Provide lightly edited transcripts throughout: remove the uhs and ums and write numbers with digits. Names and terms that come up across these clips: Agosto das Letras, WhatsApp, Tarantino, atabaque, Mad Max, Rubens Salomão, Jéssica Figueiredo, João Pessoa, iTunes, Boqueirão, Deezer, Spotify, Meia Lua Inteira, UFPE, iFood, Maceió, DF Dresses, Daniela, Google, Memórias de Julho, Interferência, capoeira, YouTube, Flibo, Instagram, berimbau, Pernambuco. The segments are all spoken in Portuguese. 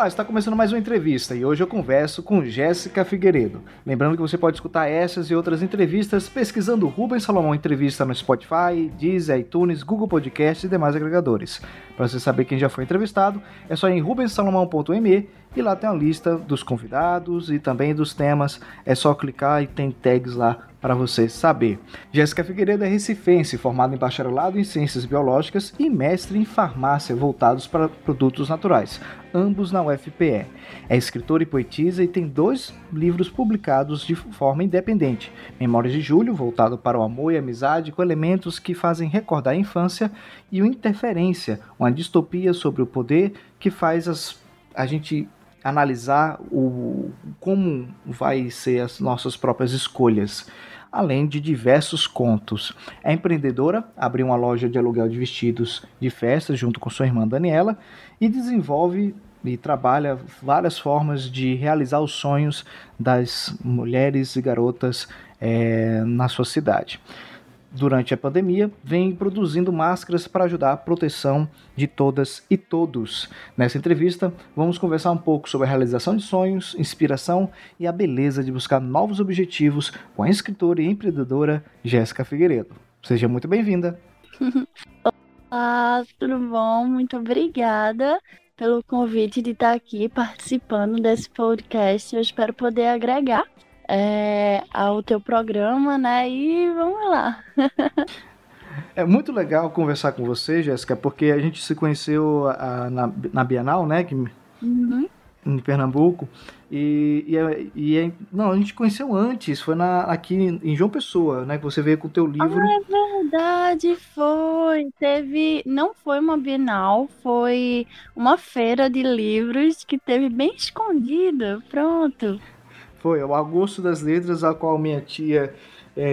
Olá, está começando mais uma entrevista e hoje eu converso com Jéssica Figueiredo. Lembrando que você pode escutar essas e outras entrevistas pesquisando Rubens Salomão Entrevista no Spotify, Deezer, iTunes, Google Podcasts e demais agregadores. Para você saber quem já foi entrevistado, é só ir em rubenssalomão.me e lá tem uma lista dos convidados e também dos temas. É só clicar e tem tags lá para você saber. Jéssica Figueiredo é recifense, formada em bacharelado em ciências biológicas e mestre em farmácia voltados para produtos naturais, ambos na UFPE. É escritora e poetisa e tem 2 livros publicados de forma independente: Memórias de Julho, voltado para o amor e amizade, com elementos que fazem recordar a infância, e o Interferência, uma distopia sobre o poder que faz a gente analisar como vai ser as nossas próprias escolhas, além de diversos contos. É empreendedora, abriu uma loja de aluguel de vestidos de festa junto com sua irmã Daniela e desenvolve e trabalha várias formas de realizar os sonhos das mulheres e garotas na sua cidade. Durante a pandemia, vem produzindo máscaras para ajudar a proteção de todas e todos. Nessa entrevista, vamos conversar um pouco sobre a realização de sonhos, inspiração e a beleza de buscar novos objetivos com a escritora e empreendedora Jéssica Figueiredo. Seja muito bem-vinda! Olá, tudo bom? Muito obrigada pelo convite de estar aqui participando desse podcast. Eu espero poder agregar ao teu programa, né? E vamos lá. É muito legal conversar com você, Jéssica, porque a gente se conheceu na Bienal, né? Uhum. Em Pernambuco. Não, a gente conheceu antes, foi aqui em João Pessoa, né? Que você veio com o teu livro. Ah, é verdade, foi. Não foi uma Bienal, foi uma feira de livros que teve bem escondida. Pronto. Foi o Agosto das Letras, a qual minha tia,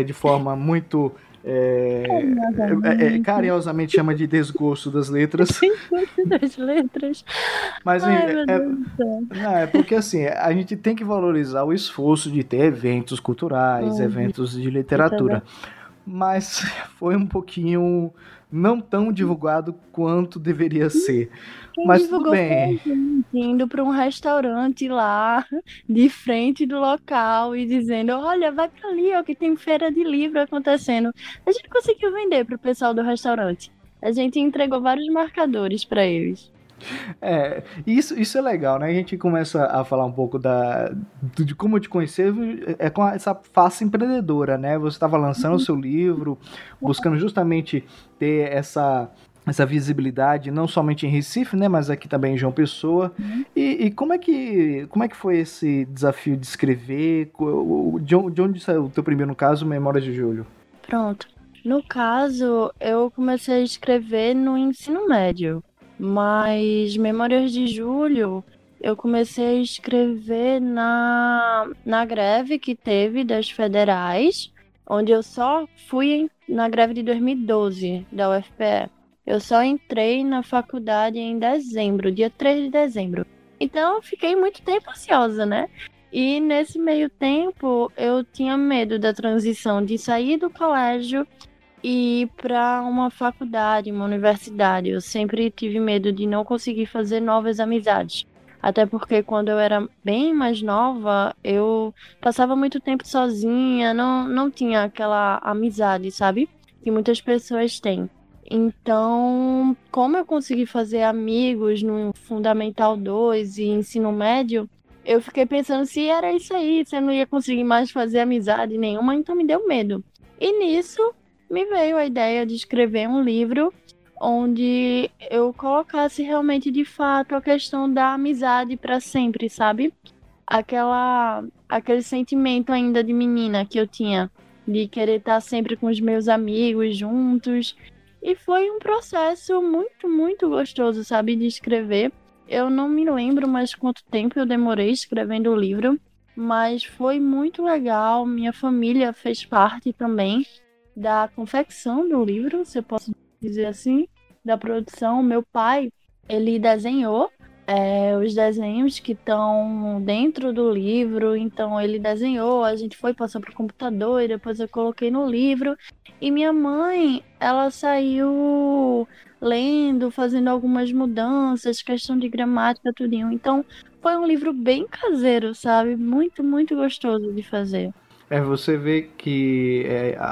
de forma muito carinhosamente chama de desgosto das letras. Desgosto das letras. Mas porque assim, a gente tem que valorizar o esforço de ter eventos culturais, eventos de literatura. Mas foi um pouquinho não tão divulgado quanto deveria ser. Quem mas tudo bem. Indo para um restaurante lá, de frente do local, e dizendo: olha, vai para ali, ó, que tem feira de livro acontecendo. A gente conseguiu vender para o pessoal do restaurante. A gente entregou vários marcadores para eles. Isso é legal, né? A gente começa a falar um pouco de como eu te conhecer, com essa face empreendedora, né? Você estava lançando o seu livro, buscando justamente ter essa visibilidade, não somente em Recife, né? Mas aqui também em João Pessoa. Uhum. E como é que foi esse desafio de escrever? De onde saiu o teu primeiro, no caso, Memórias de Julho? Pronto. No caso, eu comecei a escrever no ensino médio. Mas Memórias de Julho eu comecei a escrever na greve que teve das federais, onde eu só fui na greve de 2012 da UFPE. Eu só entrei na faculdade em dezembro, dia 3 de dezembro. Então eu fiquei muito tempo ansiosa, né? E nesse meio tempo eu tinha medo da transição de sair do colégio e ir para uma faculdade, uma universidade. Eu sempre tive medo de não conseguir fazer novas amizades. Até porque quando eu era bem mais nova, eu passava muito tempo sozinha, não tinha aquela amizade, sabe? Que muitas pessoas têm. Então, como eu consegui fazer amigos no Fundamental 2 e Ensino Médio, eu fiquei pensando se era isso aí, se eu não ia conseguir mais fazer amizade nenhuma, então me deu medo. E nisso me veio a ideia de escrever um livro onde eu colocasse realmente de fato a questão da amizade para sempre, sabe? Aquele sentimento ainda de menina que eu tinha, de querer estar sempre com os meus amigos juntos. E foi um processo muito, muito gostoso, sabe, de escrever. Eu não me lembro mais quanto tempo eu demorei escrevendo o livro, mas foi muito legal. Minha família fez parte também da confecção do livro, se eu posso dizer assim, da produção. Meu pai, ele desenhou os desenhos que estão dentro do livro. Então ele desenhou, a gente foi passar para o computador e depois eu coloquei no livro. E minha mãe, ela saiu lendo, fazendo algumas mudanças, questão de gramática, tudinho. Então foi um livro bem caseiro, sabe? Muito, muito gostoso de fazer. Você vê que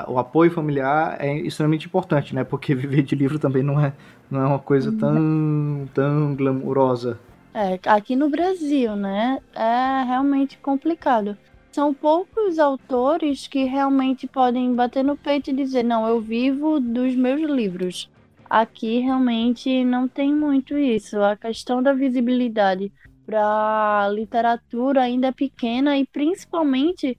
o apoio familiar é extremamente importante, né? Porque viver de livro também não é uma coisa tão glamourosa. Aqui no Brasil, né? É realmente complicado. São poucos autores que realmente podem bater no peito e dizer, não, eu vivo dos meus livros. Aqui realmente não tem muito isso. A questão da visibilidade para literatura ainda é pequena e principalmente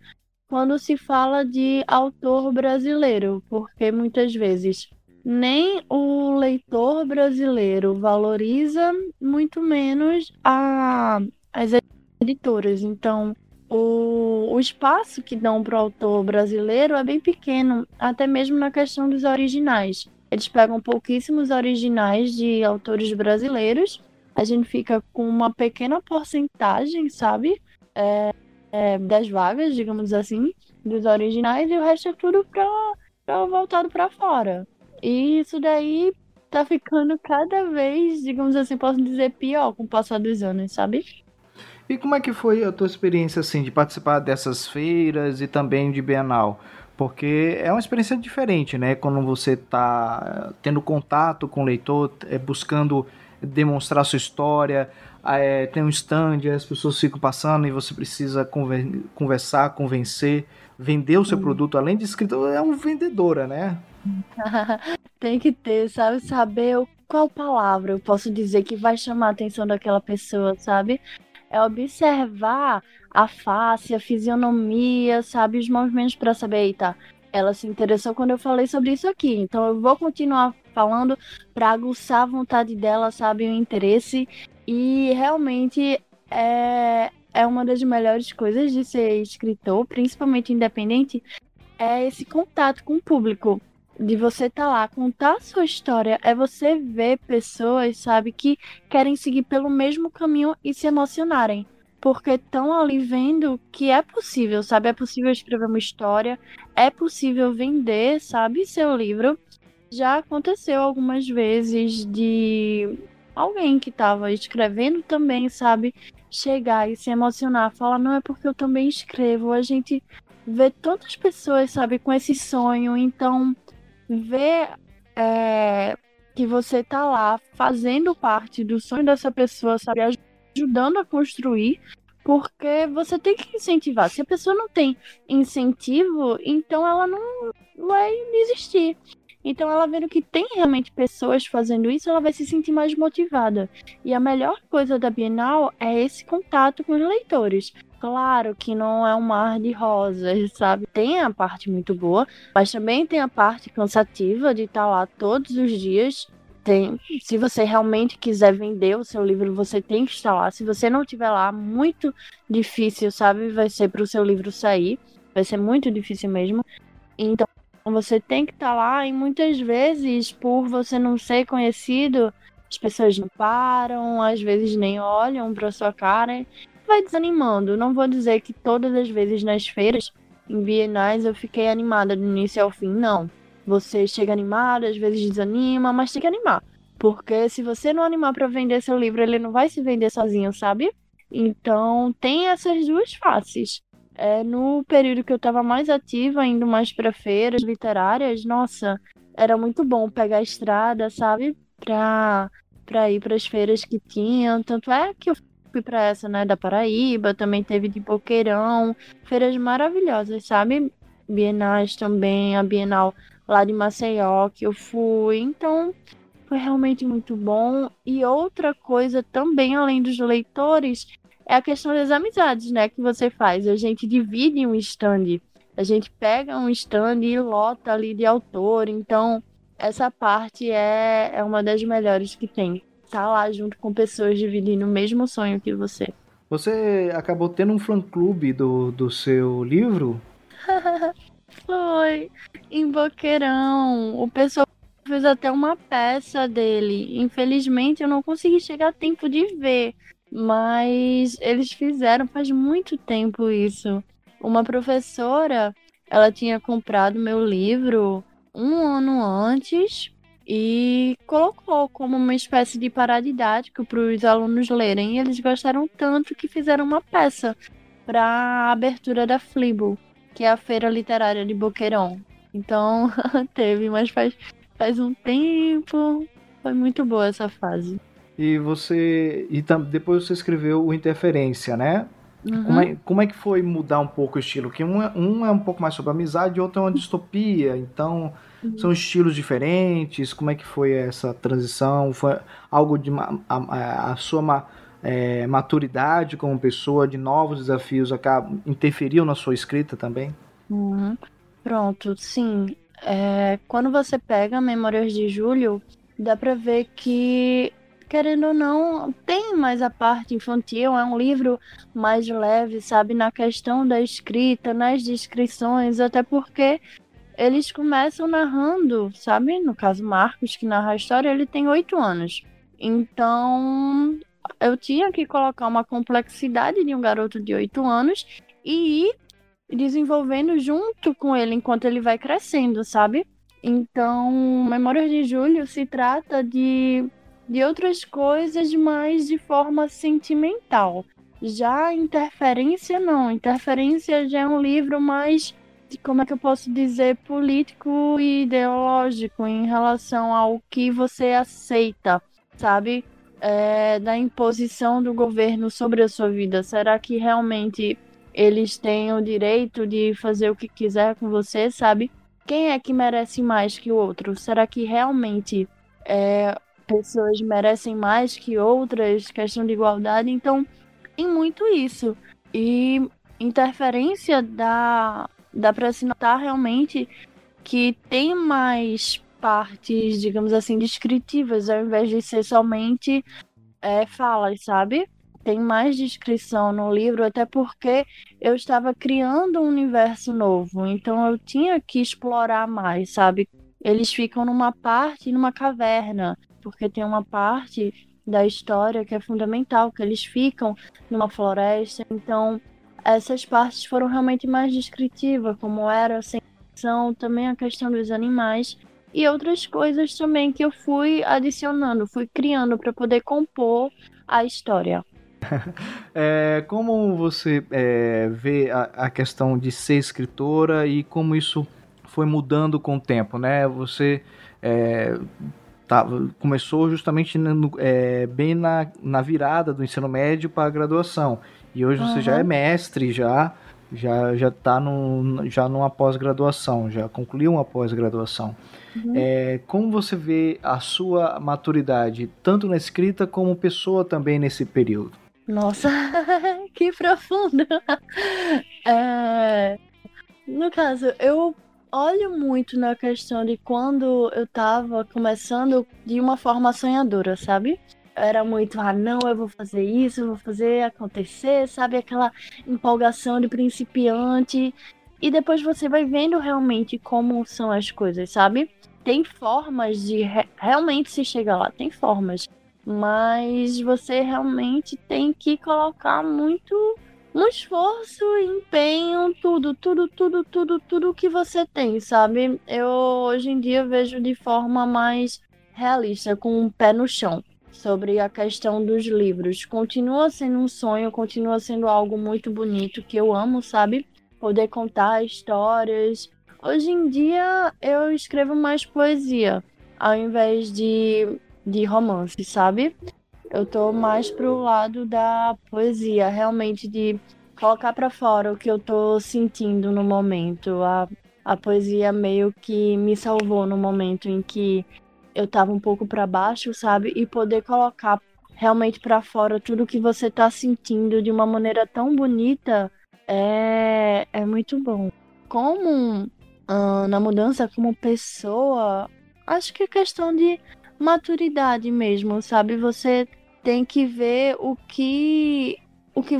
quando se fala de autor brasileiro, porque muitas vezes nem o leitor brasileiro valoriza, muito menos as editoras. Então, o espaço que dão para o autor brasileiro é bem pequeno, até mesmo na questão dos originais. Eles pegam pouquíssimos originais de autores brasileiros, a gente fica com uma pequena porcentagem, sabe? Das vagas, digamos assim, dos originais, e o resto é tudo voltado para fora. E isso daí tá ficando cada vez, digamos assim, posso dizer, pior com o passar dos anos, sabe? E como é que foi a tua experiência, assim, de participar dessas feiras e também de Bienal? Porque é uma experiência diferente, né? Quando você tá tendo contato com o leitor, buscando demonstrar sua história, tem um stand, as pessoas ficam passando e você precisa conversar, convencer, vender o seu produto. Além de escritor, é uma vendedora, né? Tem que ter, sabe? Saber qual palavra eu posso dizer que vai chamar a atenção daquela pessoa, sabe? É observar a face, a fisionomia, sabe? Os movimentos para saber, eita, ela se interessou quando eu falei sobre isso aqui, então eu vou continuar falando para aguçar a vontade dela, sabe? O interesse. E realmente é uma das melhores coisas de ser escritor, principalmente independente, é esse contato com o público, de você estar lá, contar a sua história, é você ver pessoas, sabe, que querem seguir pelo mesmo caminho e se emocionarem, porque estão ali vendo que é possível, sabe, é possível escrever uma história, é possível vender, sabe, seu livro. Já aconteceu algumas vezes de alguém que estava escrevendo também, sabe, chegar e se emocionar, falar, não, é porque eu também escrevo. A gente vê tantas pessoas, sabe, com esse sonho, então ver que você tá lá fazendo parte do sonho dessa pessoa, sabe, ajudando a construir, porque você tem que incentivar. Se a pessoa não tem incentivo, então ela não vai desistir. Então, ela vendo que tem realmente pessoas fazendo isso, ela vai se sentir mais motivada. E a melhor coisa da Bienal é esse contato com os leitores. Claro que não é um mar de rosas, sabe? Tem a parte muito boa, mas também tem a parte cansativa de estar lá todos os dias. Se você realmente quiser vender o seu livro, você tem que estar lá. Se você não estiver lá, muito difícil, sabe? Vai ser para o seu livro sair. Vai ser muito difícil mesmo. Então, você tem que estar lá, e muitas vezes, por você não ser conhecido, as pessoas não param, às vezes nem olham para sua cara, vai desanimando. Não vou dizer que todas as vezes nas feiras, em bienais, eu fiquei animada do início ao fim, não. Você chega animada, às vezes desanima, mas tem que animar. Porque se você não animar para vender seu livro, ele não vai se vender sozinho, sabe? Então, tem essas duas faces. No período que eu estava mais ativa, indo mais para feiras literárias, nossa, era muito bom pegar a estrada, sabe, para ir para as feiras que tinham. Tanto é que eu fui para essa, né, da Paraíba, também teve de Boqueirão, feiras maravilhosas, sabe, bienais também, a Bienal lá de Maceió que eu fui. Então foi realmente muito bom. E outra coisa também, além dos leitores, é a questão das amizades, né, que você faz. A gente divide um stand, a gente pega um stand e lota ali de autor. Então, essa parte é uma das melhores que tem. Tá lá junto com pessoas dividindo o mesmo sonho que você. Você acabou tendo um fã-clube do seu livro? Foi. Em Boqueirão, o pessoal fiz até uma peça dele. Infelizmente, eu não consegui chegar a tempo de ver. Mas eles fizeram faz muito tempo isso. Uma professora, ela tinha comprado meu livro um ano antes e colocou como uma espécie de paradidático para os alunos lerem. E eles gostaram tanto que fizeram uma peça para a abertura da Flibo, que é a feira literária de Boqueirão. Então, teve, mas faz um tempo. Foi muito boa essa fase. E depois você escreveu o Interferência, né? Uhum. Como é que foi mudar um pouco o estilo? Porque um é um pouco mais sobre amizade e outro é uma distopia. Então, são estilos diferentes. Como é que foi essa transição? Foi algo de a sua maturidade como pessoa, de novos desafios, interferiu na sua escrita também? Uhum. Pronto, sim. Quando você pega Memórias de Julho, dá pra ver que, querendo ou não, tem mais a parte infantil, é um livro mais leve, sabe, na questão da escrita, nas descrições, até porque eles começam narrando, sabe, no caso Marcos, que narra a história, ele tem 8 anos, então eu tinha que colocar uma complexidade de um garoto de 8 anos e ir desenvolvendo junto com ele enquanto ele vai crescendo, sabe? Então, Memórias de Julho se trata de outras coisas, mas de forma sentimental. Já Interferência, não. Interferência já é um livro mais, como é que eu posso dizer, político e ideológico em relação ao que você aceita, sabe? Da imposição do governo sobre a sua vida. Será que realmente eles têm o direito de fazer o que quiser com você, sabe? Quem é que merece mais que o outro? Será que realmente pessoas merecem mais que outras, questão de igualdade? Então, tem muito isso. E Interferência dá para se notar realmente que tem mais partes, digamos assim, descritivas, ao invés de ser somente falas, sabe? Tem mais descrição no livro, até porque eu estava criando um universo novo, então eu tinha que explorar mais, sabe? Eles ficam numa parte, numa caverna, porque tem uma parte da história que é fundamental, que eles ficam numa floresta. Então, essas partes foram realmente mais descritivas, como era a sensação, também a questão dos animais e outras coisas também que eu fui adicionando, fui criando para poder compor a história. Como você vê a questão de ser escritora e como isso foi mudando com o tempo, né? Você... começou justamente bem na virada do ensino médio para a graduação. E hoje você já é mestre, já está numa pós-graduação, já concluiu uma pós-graduação. Uhum. Como você vê a sua maturidade, tanto na escrita como pessoa também nesse período? Nossa, que profundo! No caso, eu olho muito na questão de quando eu tava começando de uma forma sonhadora, sabe? Era muito, não, eu vou fazer isso, eu vou fazer acontecer, sabe? Aquela empolgação de principiante. E depois você vai vendo realmente como são as coisas, sabe? Tem formas de realmente se chegar lá, tem formas. Mas você realmente tem que colocar muito... no esforço, empenho, tudo que você tem, sabe? Eu, hoje em dia, vejo de forma mais realista, com um pé no chão, sobre a questão dos livros. Continua sendo um sonho, continua sendo algo muito bonito, que eu amo, sabe? Poder contar histórias. Hoje em dia, eu escrevo mais poesia, ao invés de romance, sabe? Eu tô mais pro lado da poesia, realmente de colocar pra fora o que eu tô sentindo no momento. A poesia meio que me salvou no momento em que eu tava um pouco pra baixo, sabe? E poder colocar realmente pra fora tudo que você tá sentindo de uma maneira tão bonita é muito bom. Como na mudança como pessoa, acho que é questão de maturidade mesmo, sabe? Você tem que ver o que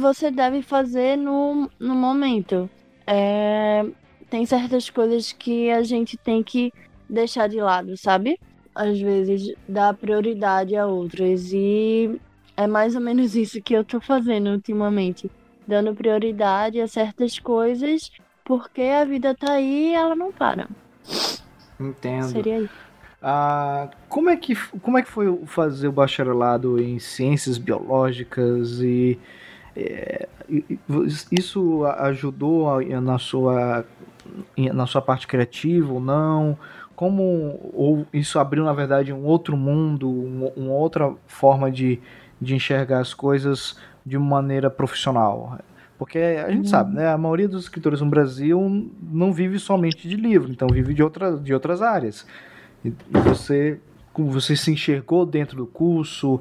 você deve fazer no momento. Tem certas coisas que a gente tem que deixar de lado, sabe? às vezes, dar prioridade a outras. E é mais ou menos isso que eu tô fazendo ultimamente. Dando prioridade a certas coisas, porque a vida tá aí e ela não para. Entendo. Seria isso. Ah, como é que foi fazer o bacharelado em ciências biológicas e... isso ajudou na sua parte criativa ou não? Ou isso abriu, na verdade, um outro mundo, uma outra forma de enxergar as coisas de maneira profissional? Porque a gente sabe, né, a maioria dos escritores no Brasil não vive somente de livro, então vive de outras áreas. E você se enxergou dentro do curso,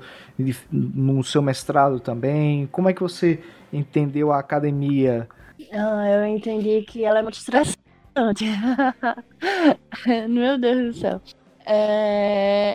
no seu mestrado também? Como é que você entendeu a academia? Eu entendi que ela é muito estressante. Meu Deus do céu. A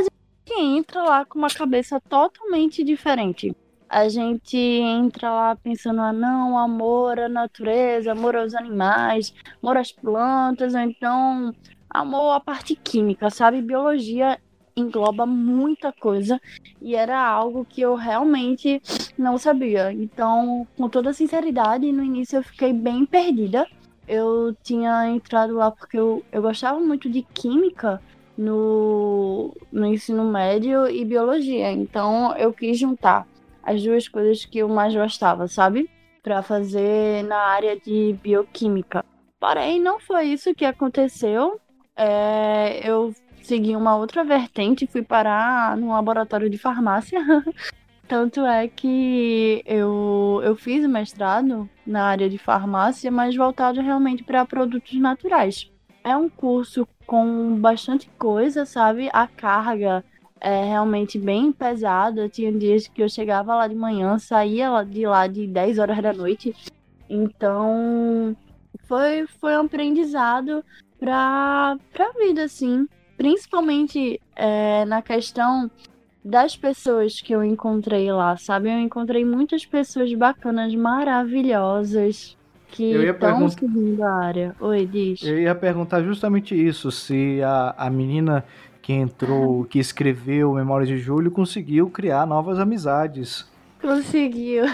gente entra lá com uma cabeça totalmente diferente. A gente entra lá pensando, amor à natureza, amor aos animais, amor às plantas, ou então... amor a parte química, sabe? Biologia engloba muita coisa e era algo que eu realmente não sabia. Então, com toda sinceridade, no início eu fiquei bem perdida. Eu tinha entrado lá porque eu gostava muito de química no ensino médio e biologia. Então, eu quis juntar as duas coisas que eu mais gostava, sabe? Para fazer na área de bioquímica. Porém, não foi isso que aconteceu. Eu segui uma outra vertente, fui parar num laboratório de farmácia. Tanto é que eu fiz o mestrado na área de farmácia, mas voltado realmente para produtos naturais. É um curso com bastante coisa, sabe? A carga é realmente bem pesada. Tinha dias que eu chegava lá de manhã, saía de lá de 10 horas da noite. Então, foi um aprendizado pra vida, assim, principalmente na questão das pessoas que eu encontrei lá, sabe? Eu encontrei muitas pessoas bacanas, maravilhosas, que estão seguindo a área. Oi, diz. Eu ia perguntar justamente isso, se a menina que entrou, que escreveu Memórias de Julho, conseguiu criar novas amizades. Conseguiu.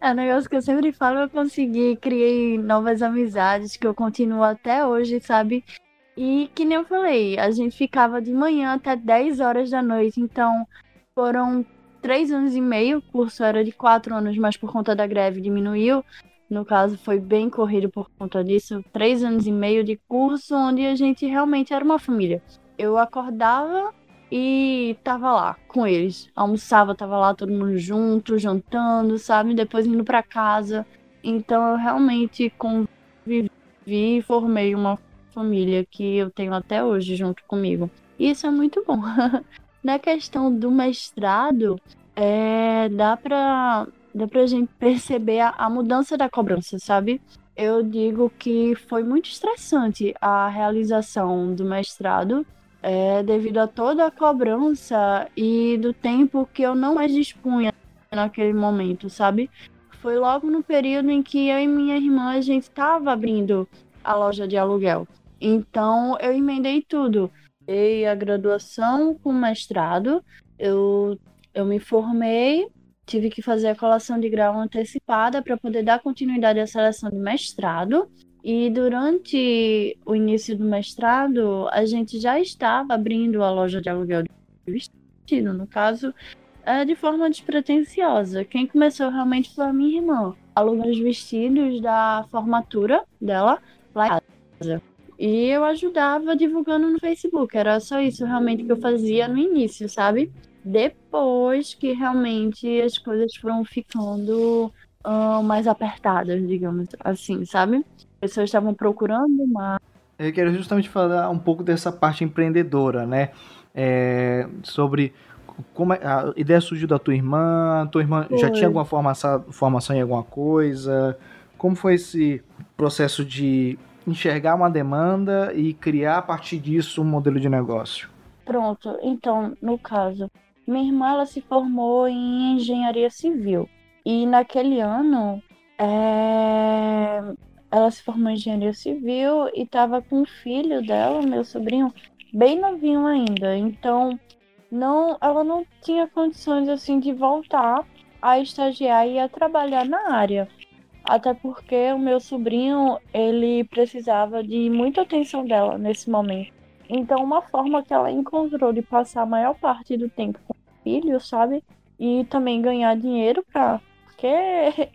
É um negócio que eu sempre falo, eu consegui, criei novas amizades que eu continuo até hoje, sabe? E que nem eu falei, a gente ficava de manhã até 10 horas da noite, então foram 3 anos e meio, o curso era de 4 anos, mas por conta da greve diminuiu, no caso foi bem corrido por conta disso, 3 anos e meio de curso onde a gente realmente era uma família. Eu acordava e tava lá com eles, almoçava, tava lá todo mundo junto, jantando, sabe, depois indo pra casa. Então eu realmente convivi e formei uma família que eu tenho até hoje junto comigo. Isso é muito bom. Na questão do mestrado, dá pra gente perceber a mudança da cobrança, sabe? Eu digo que foi muito estressante a realização do mestrado, devido a toda a cobrança e do tempo que eu não mais dispunha naquele momento, sabe? Foi logo no período em que eu e minha irmã, a gente estava abrindo a loja de aluguel. Então, eu emendei tudo. Dei a graduação com mestrado, eu me formei, tive que fazer a colação de grau antecipada para poder dar continuidade à seleção de mestrado. E durante o início do mestrado, a gente já estava abrindo a loja de aluguel de vestido, no caso, de forma despretensiosa. Quem começou realmente foi a minha irmã, alugando os vestidos da formatura dela lá em casa. E eu ajudava divulgando no Facebook, era só isso realmente que eu fazia no início, sabe? Depois que realmente as coisas foram ficando mais apertadas, digamos assim, sabe? Pessoas estavam procurando, mas... Eu quero justamente falar um pouco dessa parte empreendedora, né? Sobre como a ideia surgiu da tua irmã. Tua irmã já tinha alguma formação em alguma coisa? Como foi esse processo de enxergar uma demanda e criar a partir disso um modelo de negócio? Pronto, então, no caso, minha irmã, ela se formou em engenharia civil. E naquele ano, ela se formou em engenharia civil e estava com o filho dela, meu sobrinho, bem novinho ainda, então não, ela não tinha condições assim de voltar a estagiar e a trabalhar na área. Até porque o meu sobrinho, ele precisava de muita atenção dela nesse momento. Então, uma forma que ela encontrou de passar a maior parte do tempo com o filho, sabe? E também ganhar dinheiro pra... Porque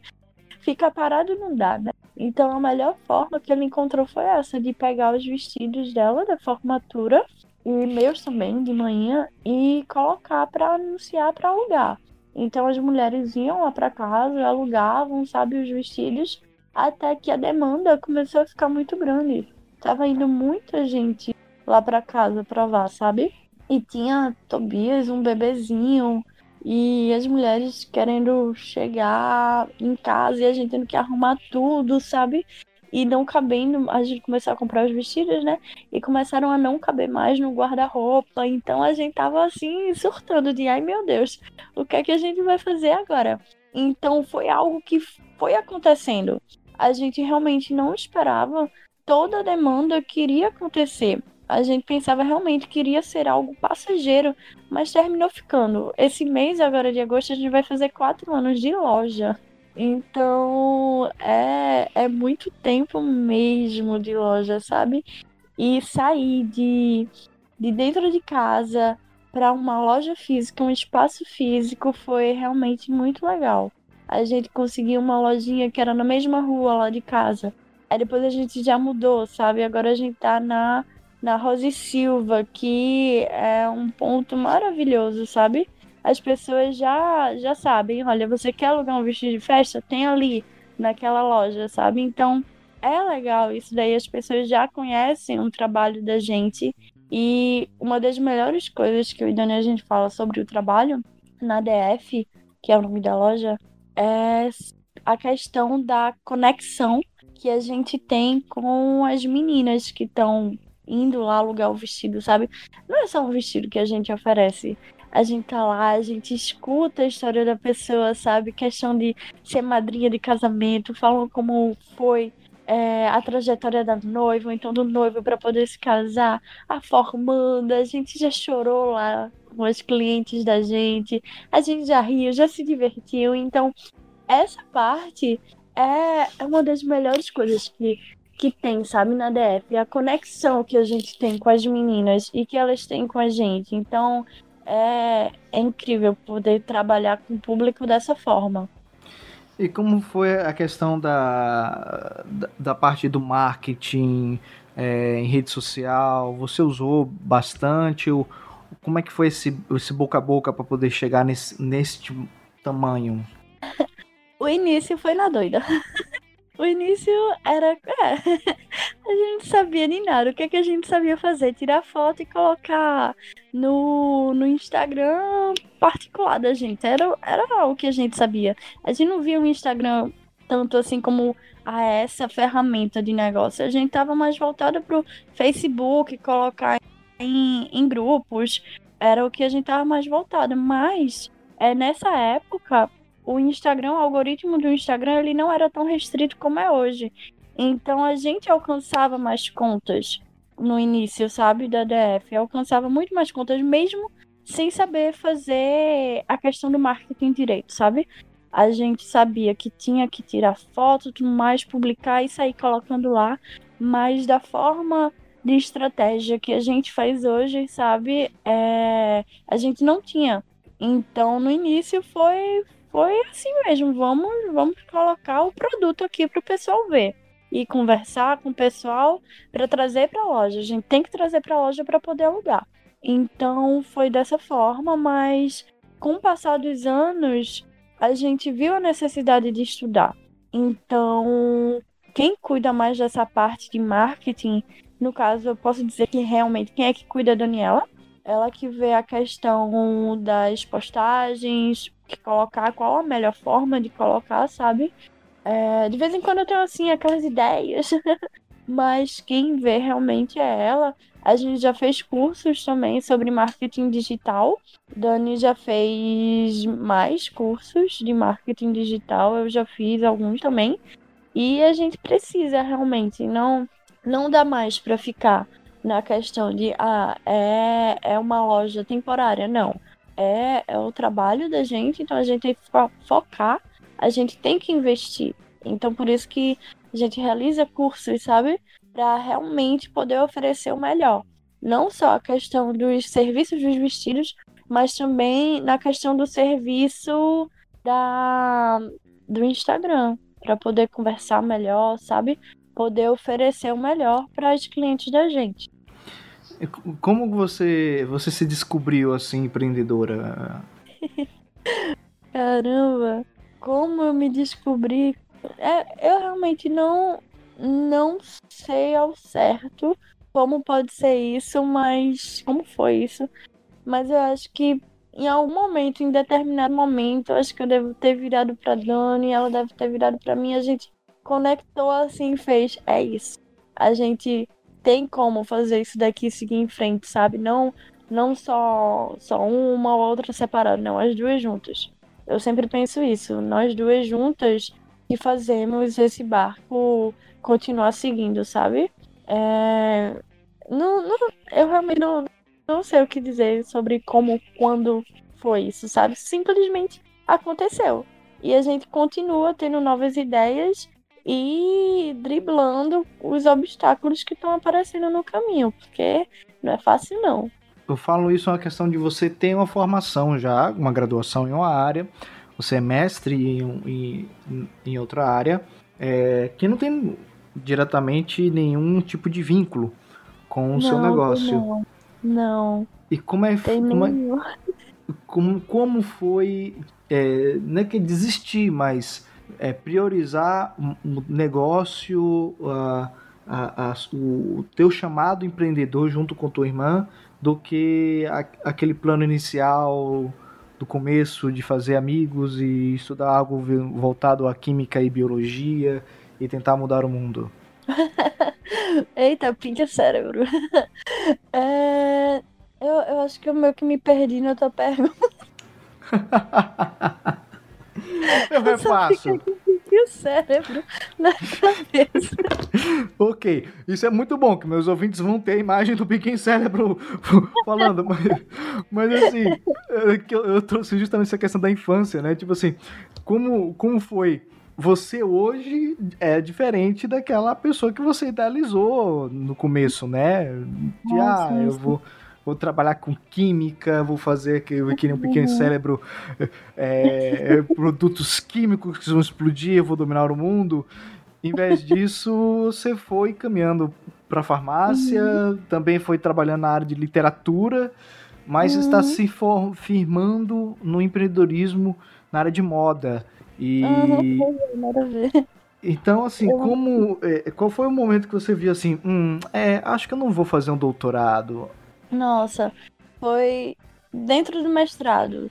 ficar parado não dá, né? Então, a melhor forma que ela encontrou foi essa, de pegar os vestidos dela da formatura, e meus também, de manhã, e colocar pra anunciar pra alugar. Então as mulheres iam lá para casa, alugavam, sabe, os vestidos, até que a demanda começou a ficar muito grande. Tava indo muita gente lá para casa provar, sabe? E tinha Tobias, um bebezinho, e as mulheres querendo chegar em casa e a gente tendo que arrumar tudo, sabe? E não cabendo, a gente começou a comprar os vestidos, né? E começaram a não caber mais no guarda-roupa. Então a gente tava assim, surtando de, ai meu Deus, o que é que a gente vai fazer agora? Então foi algo que foi acontecendo. A gente realmente não esperava toda a demanda que iria acontecer. A gente pensava realmente que iria ser algo passageiro, mas terminou ficando. Esse mês agora de agosto a gente vai fazer 4 anos de loja. Então, é muito tempo mesmo de loja, sabe? E sair de dentro de casa para uma loja física, um espaço físico, foi realmente muito legal. A gente conseguiu uma lojinha que era na mesma rua lá de casa. Aí depois a gente já mudou, sabe? Agora a gente tá na Rosa e Silva, que é um ponto maravilhoso, sabe? As pessoas já sabem, olha, você quer alugar um vestido de festa? Tem ali, naquela loja, sabe? Então, é legal isso daí, as pessoas já conhecem o trabalho da gente. E uma das melhores coisas que eu e Daniela a gente fala sobre o trabalho na DF, que é o nome da loja, é a questão da conexão que a gente tem com as meninas que estão indo lá alugar o vestido, sabe? Não é só um vestido que a gente oferece. A gente tá lá, a gente escuta a história da pessoa, sabe? Questão de ser madrinha de casamento, falam como foi a trajetória da noiva, ou então do noivo para poder se casar, a formanda, a gente já chorou lá com as clientes da gente, a gente já riu, já se divertiu. Então, essa parte é uma das melhores coisas que tem, sabe, na DF, a conexão que a gente tem com as meninas e que elas têm com a gente. Então... É incrível poder trabalhar com o público dessa forma. E como foi a questão da parte do marketing em rede social? Você usou bastante? Como é que foi esse boca a boca para poder chegar nesse tamanho? O início foi na doida. O início era... a gente não sabia nem nada. O que é que a gente sabia fazer? Tirar foto e colocar no Instagram particular da gente. Era o que a gente sabia. A gente não via o Instagram tanto assim como essa ferramenta de negócio. A gente tava mais voltada pro Facebook, colocar em grupos. Era o que a gente tava mais voltada. Mas nessa época... O Instagram, o algoritmo do Instagram, ele não era tão restrito como é hoje. Então, a gente alcançava mais contas no início, sabe, da DF. Alcançava muito mais contas, mesmo sem saber fazer a questão do marketing direito, sabe? A gente sabia que tinha que tirar foto, tudo mais, publicar e sair colocando lá. Mas da forma de estratégia que a gente faz hoje, sabe, a gente não tinha. Então, no início foi assim mesmo, vamos colocar o produto aqui para o pessoal ver e conversar com o pessoal para trazer para a loja. A gente tem que trazer para a loja para poder alugar. Então foi dessa forma, mas com o passar dos anos a gente viu a necessidade de estudar. Então quem cuida mais dessa parte de marketing, no caso eu posso dizer que realmente quem é que cuida é a Daniela. Ela que vê a questão das postagens, que colocar, qual a melhor forma de colocar, sabe? De vez em quando eu tenho, assim, aquelas ideias. Mas quem vê realmente é ela. A gente já fez cursos também sobre marketing digital. Dani já fez mais cursos de marketing digital. Eu já fiz alguns também. E a gente precisa realmente. Não dá mais para ficar na questão de é uma loja temporária, não. É o trabalho da gente, então a gente tem que focar, a gente tem que investir. Então, por isso que a gente realiza cursos, sabe? Para realmente poder oferecer o melhor. Não só a questão dos serviços dos vestidos, mas também na questão do serviço do Instagram, para poder conversar melhor, sabe? Poder oferecer o melhor para os clientes da gente. Como você se descobriu assim, empreendedora? Caramba, como eu me descobri? Eu realmente não sei ao certo como pode ser isso, mas como foi isso? Mas eu acho que em determinado momento, acho que eu devo ter virado pra Dani, ela deve ter virado pra mim, a gente conectou assim e fez, é isso. A gente tem como fazer isso daqui e seguir em frente, sabe? Não só uma ou outra separada, não, as duas juntas. Eu sempre penso isso, nós duas juntas que fazemos esse barco continuar seguindo, sabe? Eu realmente não sei o que dizer sobre como, quando foi isso, sabe? Simplesmente aconteceu. E a gente continua tendo novas ideias e driblando os obstáculos que estão aparecendo no caminho, porque não é fácil, não. Eu falo isso é uma questão de você ter uma formação já, uma graduação em uma área, você é mestre em outra área, que não tem diretamente nenhum tipo de vínculo com o seu negócio. Não. E como foi, não é que desistir, mas priorizar o negócio, o teu chamado empreendedor junto com tua irmã, do que aquele plano inicial do começo de fazer amigos e estudar algo voltado à química e biologia e tentar mudar o mundo? Eita, pinta cérebro. Eu acho que eu meio que me perdi na tua pergunta. Eu repasso. E o cérebro na cabeça. Ok, isso é muito bom, que meus ouvintes vão ter a imagem do Piquinho Cérebro falando, mas assim, eu trouxe justamente essa questão da infância, né? Tipo assim, como foi? Você hoje é diferente daquela pessoa que você idealizou no começo, né? Eu vou trabalhar com química, vou fazer que nem um pequeno cérebro, produtos químicos que vão explodir, eu vou dominar o mundo. Em vez disso, você foi caminhando para a farmácia, também foi trabalhando na área de literatura, mas está se firmando no empreendedorismo na área de moda. E então, assim, qual foi o momento que você viu assim, acho que eu não vou fazer um doutorado? Nossa, foi dentro do mestrado.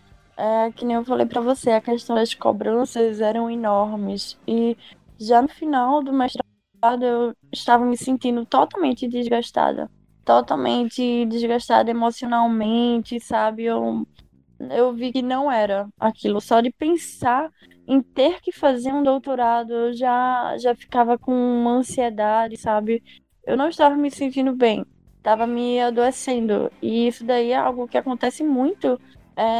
Que nem eu falei pra você, a questão das cobranças eram enormes. E já no final do mestrado eu estava me sentindo totalmente desgastada. Totalmente desgastada emocionalmente, sabe? Eu vi que não era aquilo. Só de pensar em ter que fazer um doutorado, eu já ficava com uma ansiedade, sabe? Eu não estava me sentindo bem. Estava me adoecendo, e isso daí é algo que acontece muito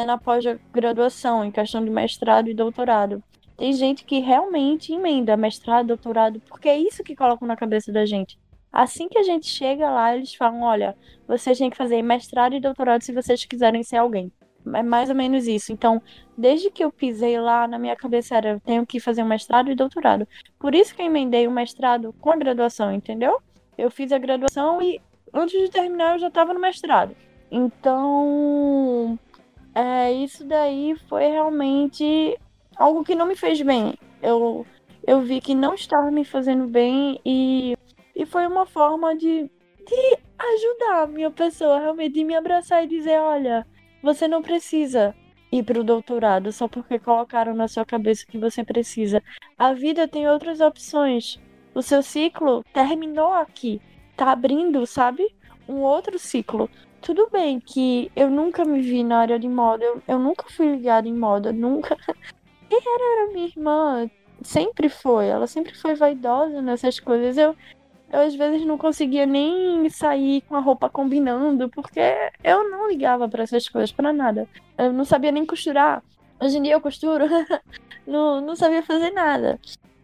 na pós-graduação, em questão de mestrado e doutorado. Tem gente que realmente emenda mestrado, doutorado, porque é isso que colocam na cabeça da gente. Assim que a gente chega lá, eles falam, olha, vocês têm que fazer mestrado e doutorado se vocês quiserem ser alguém. É mais ou menos isso. Então, desde que eu pisei lá, na minha cabeça era, eu tenho que fazer um mestrado e doutorado. Por isso que eu emendei o mestrado com a graduação, entendeu? Eu fiz a graduação e antes de terminar, eu já estava no mestrado. Então, isso daí foi realmente algo que não me fez bem. Eu vi que não estava me fazendo bem e foi uma forma de ajudar a minha pessoa, realmente, de me abraçar e dizer, olha, você não precisa ir para o doutorado só porque colocaram na sua cabeça que você precisa. A vida tem outras opções. O seu ciclo terminou aqui. Tá abrindo, sabe, um outro ciclo. Tudo bem que eu nunca me vi na área de moda, eu nunca fui ligada em moda, nunca. Quem era minha irmã, sempre foi, ela sempre foi vaidosa nessas coisas. Eu Eu, às vezes, não conseguia nem sair com a roupa combinando, porque eu não ligava pra essas coisas, pra nada. Eu não sabia nem costurar. Hoje em dia eu costuro, não sabia fazer nada.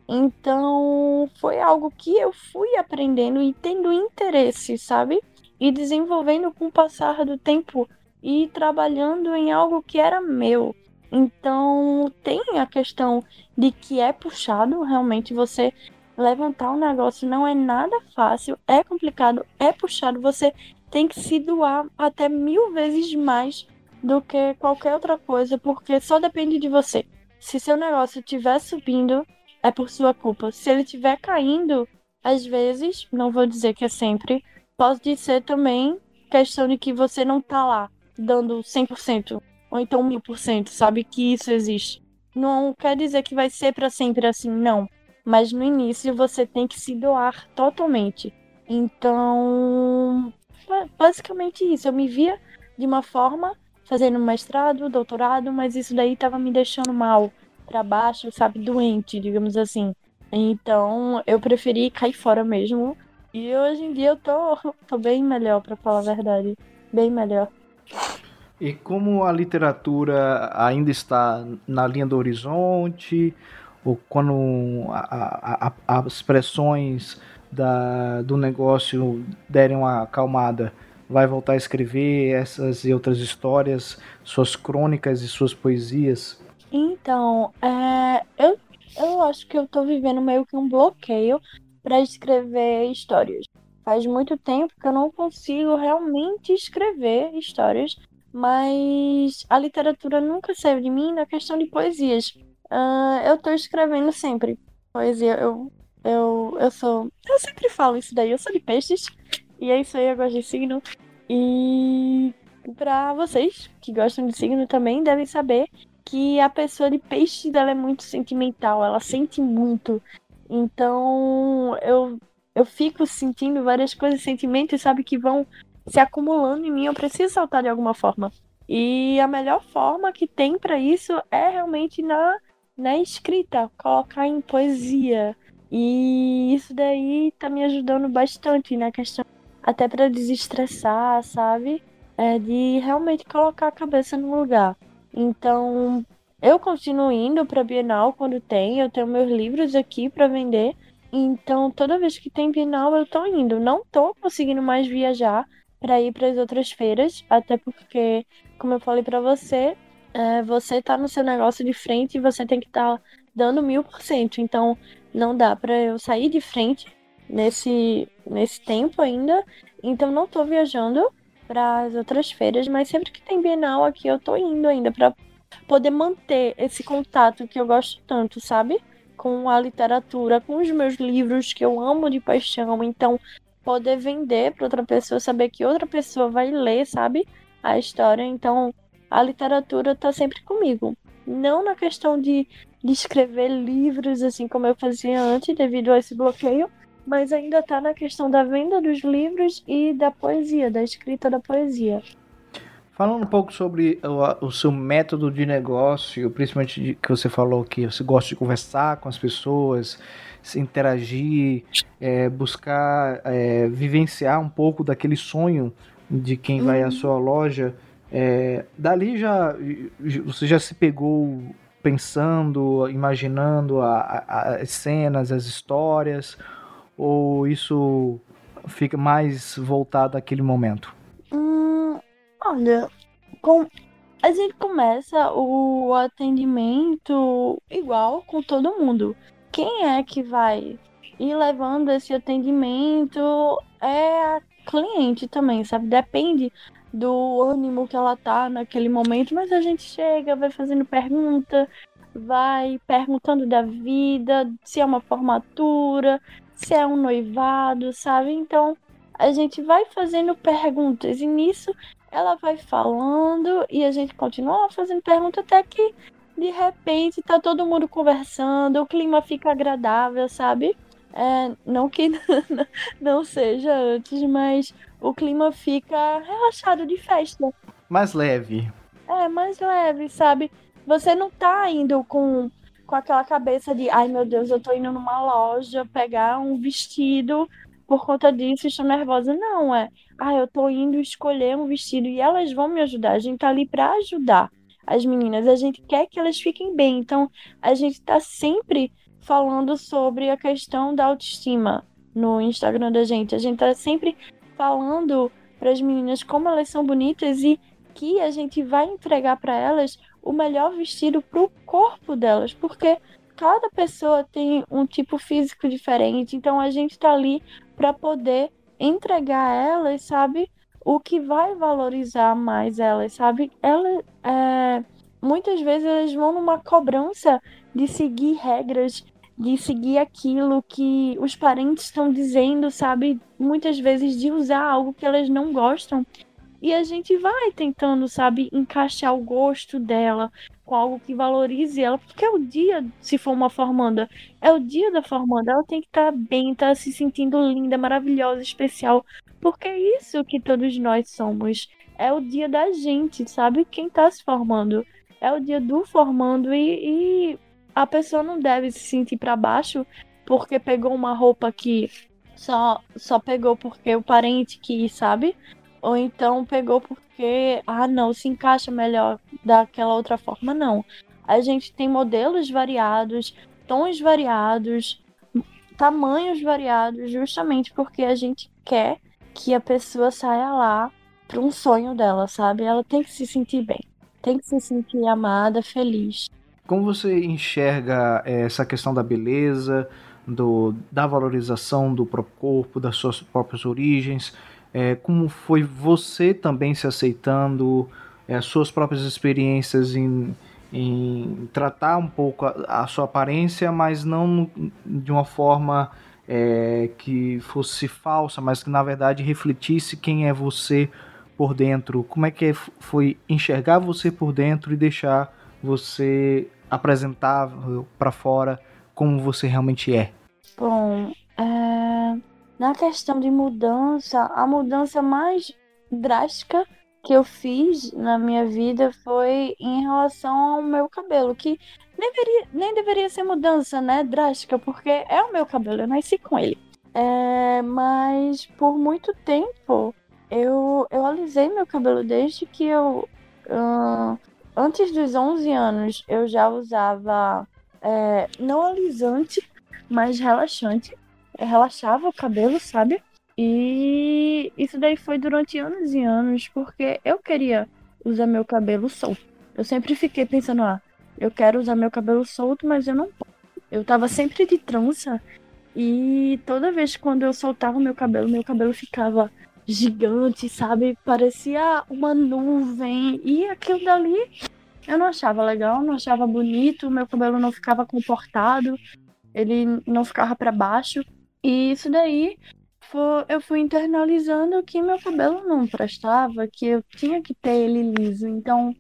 Então, foi algo que eu fui aprendendo e tendo interesse, sabe? E desenvolvendo com o passar do tempo e trabalhando em algo que era meu. Então, tem a questão de que é puxado, realmente, você... levantar um negócio não é nada fácil, é complicado, é puxado, você tem que se doar até 1000 vezes mais do que qualquer outra coisa, porque só depende de você. Se seu negócio estiver subindo, é por sua culpa. Se ele estiver caindo, às vezes, não vou dizer que é sempre, pode ser também questão de que você não tá lá dando 100%, ou então 1000%, sabe que isso existe. Não quer dizer que vai ser para sempre assim, não. Mas no início você tem que se doar totalmente. Então, basicamente isso. Eu me via de uma forma, fazendo mestrado, doutorado, mas isso daí estava me deixando mal, para baixo, sabe? Doente, digamos assim. Então, eu preferi cair fora mesmo. E hoje em dia eu tô bem melhor, para falar a verdade. Bem melhor. E como a literatura ainda está na linha do horizonte... ou quando as pressões do negócio derem uma acalmada, vai voltar a escrever essas e outras histórias, suas crônicas e suas poesias? Então, eu acho que eu tô vivendo meio que um bloqueio para escrever histórias. Faz muito tempo que eu não consigo realmente escrever histórias, mas a literatura nunca saiu de mim na questão de poesias. Eu tô escrevendo sempre poesia, eu sempre falo isso daí, eu sou de peixes, e é isso aí, eu gosto de signo. E pra vocês que gostam de signo também devem saber que a pessoa de peixes, ela é muito sentimental, ela sente muito. Então eu fico sentindo várias coisas, sentimentos, sabe, que vão se acumulando em mim, eu preciso soltar de alguma forma. E a melhor forma que tem pra isso é realmente na escrita, colocar em poesia. E isso daí tá me ajudando bastante na questão, até pra desestressar, sabe? De realmente colocar a cabeça no lugar. Então, eu continuo indo pra Bienal quando tem, eu tenho meus livros aqui pra vender. Então, toda vez que tem Bienal eu tô indo. Não tô conseguindo mais viajar pra ir pras outras feiras, até porque, como eu falei pra você... você tá no seu negócio de frente e você tem que estar dando 1000%. Então, não dá pra eu sair de frente nesse tempo ainda. Então, não tô viajando para as outras feiras, mas sempre que tem Bienal aqui, eu tô indo ainda pra poder manter esse contato que eu gosto tanto, sabe? Com a literatura, com os meus livros que eu amo de paixão. Então, poder vender pra outra pessoa, saber que outra pessoa vai ler, sabe? A história, então... a literatura tá sempre comigo. Não na questão de escrever livros, assim como eu fazia antes, devido a esse bloqueio, mas ainda tá na questão da venda dos livros e da poesia, da escrita da poesia. Falando um pouco sobre o seu método de negócio, principalmente que você falou que você gosta de conversar com as pessoas, se interagir, buscar vivenciar um pouco daquele sonho de quem vai à sua loja. Dali você já se pegou pensando, imaginando as cenas, as histórias, ou isso fica mais voltado àquele momento? Olha, a gente começa o atendimento igual com todo mundo. Quem é que vai ir levando esse atendimento é a cliente também, sabe? Depende do ânimo que ela tá naquele momento, mas a gente chega, vai fazendo pergunta, vai perguntando da vida, se é uma formatura, se é um noivado, sabe? Então, a gente vai fazendo perguntas e nisso ela vai falando e a gente continua fazendo pergunta até que, de repente, tá todo mundo conversando, o clima fica agradável, sabe? Não que não seja antes, mas o clima fica relaxado de festa. Mais leve. Mais leve, sabe? Você não tá indo com aquela cabeça de ai meu Deus, eu tô indo numa loja pegar um vestido por conta disso estou nervosa. Não, é, eu tô indo escolher um vestido e elas vão me ajudar. A gente tá ali para ajudar as meninas. A gente quer que elas fiquem bem. Então, a gente tá sempre falando sobre a questão da autoestima no Instagram da gente. A gente tá sempre falando para as meninas como elas são bonitas e que a gente vai entregar para elas o melhor vestido pro corpo delas, porque cada pessoa tem um tipo físico diferente, então a gente tá ali para poder entregar a elas, sabe, o que vai valorizar mais elas, sabe? Elas, muitas vezes elas vão numa cobrança de seguir regras, de seguir aquilo que os parentes estão dizendo, sabe? Muitas vezes de usar algo que elas não gostam. E a gente vai tentando, sabe, encaixar o gosto dela com algo que valorize ela. Porque é o dia, se for uma formanda, é o dia da formanda. Ela tem que estar bem, estar se sentindo linda, maravilhosa, especial. Porque é isso que todos nós somos. É o dia da gente, sabe? Quem está se formando. É o dia do formando e a pessoa não deve se sentir para baixo porque pegou uma roupa que só pegou porque o parente quis, sabe? Ou então pegou porque, não, se encaixa melhor daquela outra forma, não. A gente tem modelos variados, tons variados, tamanhos variados, justamente porque a gente quer que a pessoa saia lá para um sonho dela, sabe? Ela tem que se sentir bem, tem que se sentir amada, feliz. Como você enxerga essa questão da beleza, da valorização do próprio corpo, das suas próprias origens? Como foi você também se aceitando, as suas próprias experiências em tratar um pouco a sua aparência, mas não de uma forma que fosse falsa, mas que na verdade refletisse quem é você por dentro. Como é que foi enxergar você por dentro e deixar você apresentar para fora como você realmente é? Bom, na questão de mudança, a mudança mais drástica que eu fiz na minha vida foi em relação ao meu cabelo, que nem deveria ser mudança, né, drástica, porque é o meu cabelo, eu nasci com ele. Mas por muito tempo eu alisei meu cabelo desde que eu... antes dos 11 anos eu já usava não alisante, mas relaxante. Eu relaxava o cabelo, sabe? E isso daí foi durante anos e anos, porque eu queria usar meu cabelo solto. Eu sempre fiquei pensando, eu quero usar meu cabelo solto, mas eu não posso. Eu tava sempre de trança e toda vez quando eu soltava o meu cabelo ficava gigante, sabe? Parecia uma nuvem e aquilo dali eu não achava legal, não achava bonito, meu cabelo não ficava comportado, ele não ficava pra baixo. E isso daí, eu fui internalizando que meu cabelo não prestava, que eu tinha que ter ele liso. Então,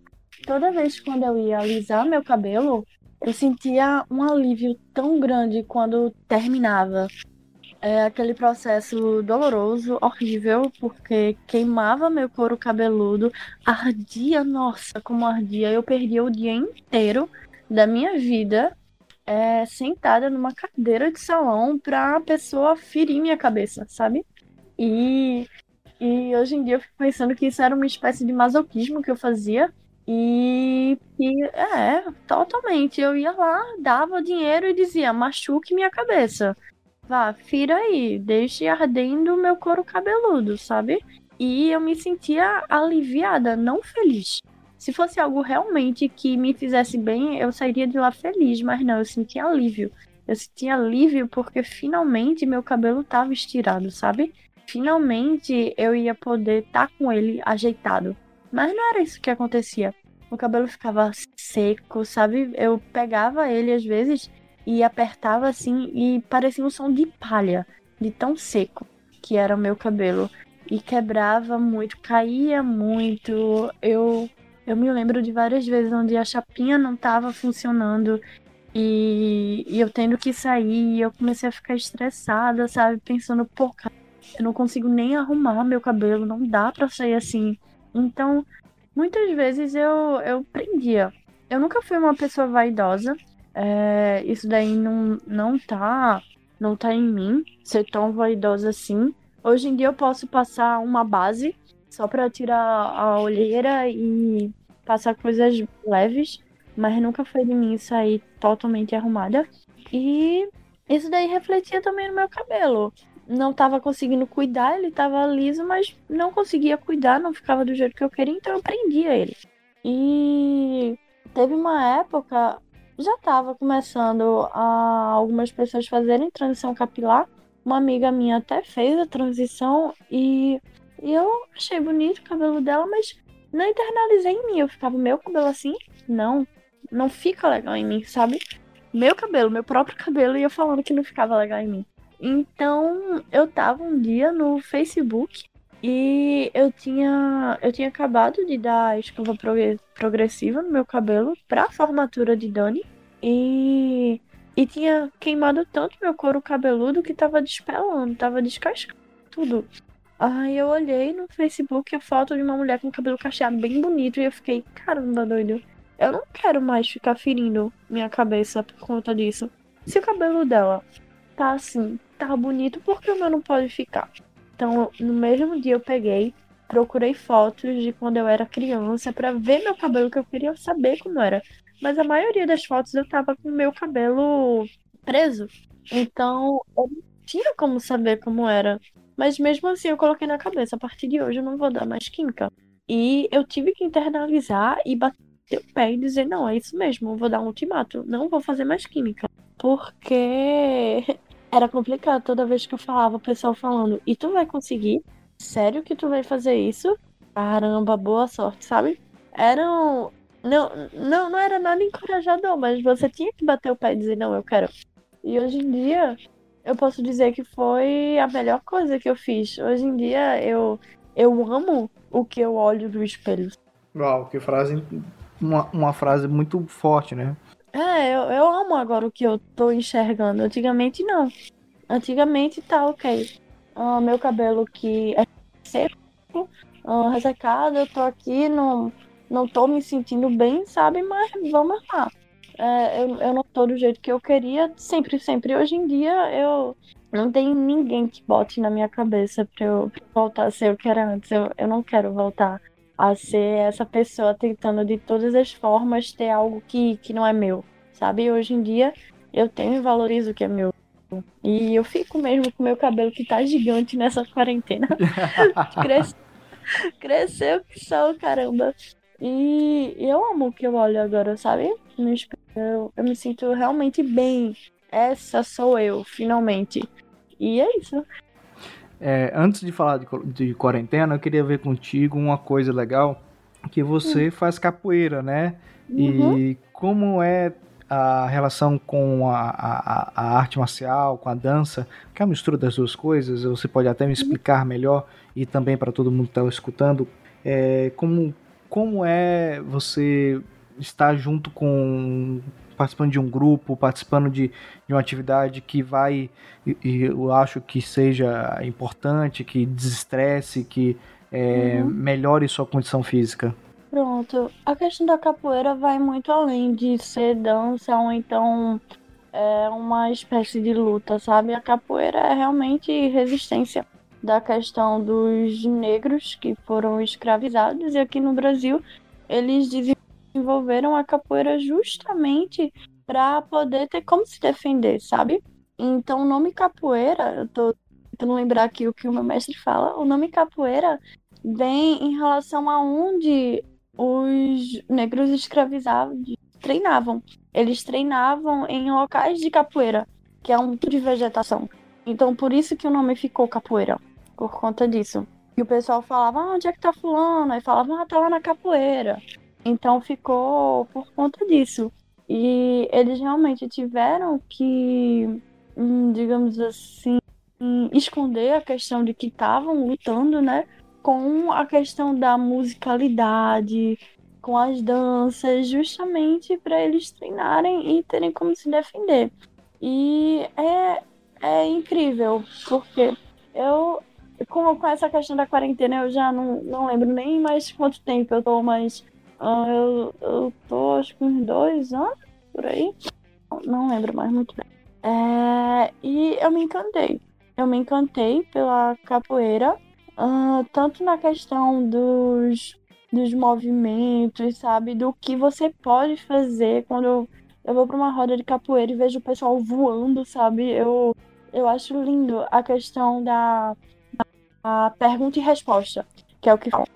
toda vez quando eu ia alisar meu cabelo, eu sentia um alívio tão grande quando terminava. Aquele processo doloroso, horrível, porque queimava meu couro cabeludo, ardia, nossa, como ardia. Eu perdia o dia inteiro da minha vida sentada numa cadeira de salão pra pessoa ferir minha cabeça, sabe? E hoje em dia eu fico pensando que isso era uma espécie de masoquismo que eu fazia e totalmente. Eu ia lá, dava dinheiro e dizia, machuque minha cabeça, vá, fira aí, deixe ardendo o meu couro cabeludo, sabe? E eu me sentia aliviada, não feliz. Se fosse algo realmente que me fizesse bem, eu sairia de lá feliz, mas não, eu sentia alívio. Eu sentia alívio porque finalmente meu cabelo estava estirado, sabe? Finalmente eu ia poder estar com ele ajeitado. Mas não era isso que acontecia. O cabelo ficava seco, sabe? Eu pegava ele às vezes e apertava assim e parecia um som de palha, de tão seco que era o meu cabelo. E quebrava muito, caía muito, Eu me lembro de várias vezes onde a chapinha não estava funcionando e eu tendo que sair e eu comecei a ficar estressada, sabe? Pensando, pô, cara, eu não consigo nem arrumar meu cabelo, não dá pra sair assim. Então, muitas vezes eu prendia. Eu nunca fui uma pessoa vaidosa, isso daí não tá não tá em mim ser tão vaidosa assim. Hoje em dia eu posso passar uma base só pra tirar a olheira e passar coisas leves, mas nunca foi de mim sair totalmente arrumada. E isso daí refletia também no meu cabelo. Não tava conseguindo cuidar, ele tava liso, mas não conseguia cuidar, não ficava do jeito que eu queria, então eu prendia ele. E teve uma época, já tava começando a algumas pessoas fazerem transição capilar. Uma amiga minha até fez a transição e eu achei bonito o cabelo dela, mas não internalizei em mim. Eu ficava, meu cabelo assim, não fica legal em mim, sabe? Meu cabelo, meu próprio cabelo, e eu falando que não ficava legal em mim. Então, eu tava um dia no Facebook e eu tinha acabado de dar escova progressiva no meu cabelo pra formatura de Dani e tinha queimado tanto meu couro cabeludo que tava despelando, tava descascando tudo. Aí eu olhei no Facebook a foto de uma mulher com cabelo cacheado bem bonito e eu fiquei, caramba, doido. Eu não quero mais ficar ferindo minha cabeça por conta disso. Se o cabelo dela tá assim, tá bonito, por que o meu não pode ficar? Então, no mesmo dia eu peguei, procurei fotos de quando eu era criança pra ver meu cabelo, que eu queria saber como era. Mas a maioria das fotos eu tava com o meu cabelo preso. Então, eu não tinha como saber como era. Mas mesmo assim, eu coloquei na cabeça. A partir de hoje, eu não vou dar mais quinca. E eu tive que internalizar e bater o pé e dizer, não, é isso mesmo, eu vou dar um ultimato. Não vou fazer mais química. Porque era complicado. Toda vez que eu falava, o pessoal falando, e tu vai conseguir? Sério que tu vai fazer isso? Caramba, boa sorte, sabe? Eram... Não era nada encorajador, mas você tinha que bater o pé e dizer, não, eu quero. E hoje em dia, eu posso dizer que foi a melhor coisa que eu fiz. Hoje em dia, eu amo o que eu olho no espelho. Uau, que frase, uma frase muito forte, né? É, eu amo agora o que eu tô enxergando. Antigamente, não. Antigamente, tá, ok. Meu cabelo que é seco, ressecado, eu tô aqui no... Não tô me sentindo bem, sabe? Mas vamos lá. Eu não tô do jeito que eu queria. Sempre. Hoje em dia, eu não tenho ninguém que bote na minha cabeça pra eu voltar a ser o que era antes. Eu não quero voltar a ser essa pessoa tentando de todas as formas ter algo que não é meu, sabe? Hoje em dia, eu tenho e valorizo o que é meu. E eu fico mesmo com o meu cabelo que tá gigante nessa quarentena. Cresceu que só, caramba. E eu amo o que eu olho agora, sabe? No espelho, eu me sinto realmente bem. Essa sou eu, finalmente. E é isso. Antes de falar de quarentena, eu queria ver contigo uma coisa legal, que você faz capoeira, né? Uhum. E como é a relação com a arte marcial, com a dança, que é a mistura das duas coisas? Você pode até me explicar melhor, e também para todo mundo que está escutando, Como é você estar junto com, participando de um grupo, participando de uma atividade que vai, e eu acho que seja importante, que desestresse, que melhore sua condição física? Pronto, a questão da capoeira vai muito além de ser dança ou então uma espécie de luta, sabe? A capoeira é realmente resistência. Da questão dos negros que foram escravizados, e aqui no Brasil eles desenvolveram a capoeira justamente para poder ter como se defender, sabe? Então o nome capoeira, eu tô tentando lembrar aqui o que o meu mestre fala, o nome capoeira vem em relação a onde os negros escravizados treinavam. Eles treinavam em locais de capoeira, que é um tipo de vegetação. Então por isso que o nome ficou capoeira. Por conta disso. E o pessoal falava, onde é que tá fulano? Aí falava, tá lá na capoeira. Então ficou por conta disso. E eles realmente tiveram que, digamos assim, esconder a questão de que estavam lutando, né? Com a questão da musicalidade, com as danças, justamente para eles treinarem e terem como se defender. E é incrível, porque eu... Com essa questão da quarentena, eu já não lembro nem mais quanto tempo eu tô, mas eu tô acho que uns 2 anos, por aí. Não lembro mais muito bem. E eu me encantei pela capoeira, tanto na questão dos movimentos, sabe, do que você pode fazer. Quando eu vou para uma roda de capoeira e vejo o pessoal voando, sabe, eu acho lindo a questão da pergunta e resposta, que é o que fala.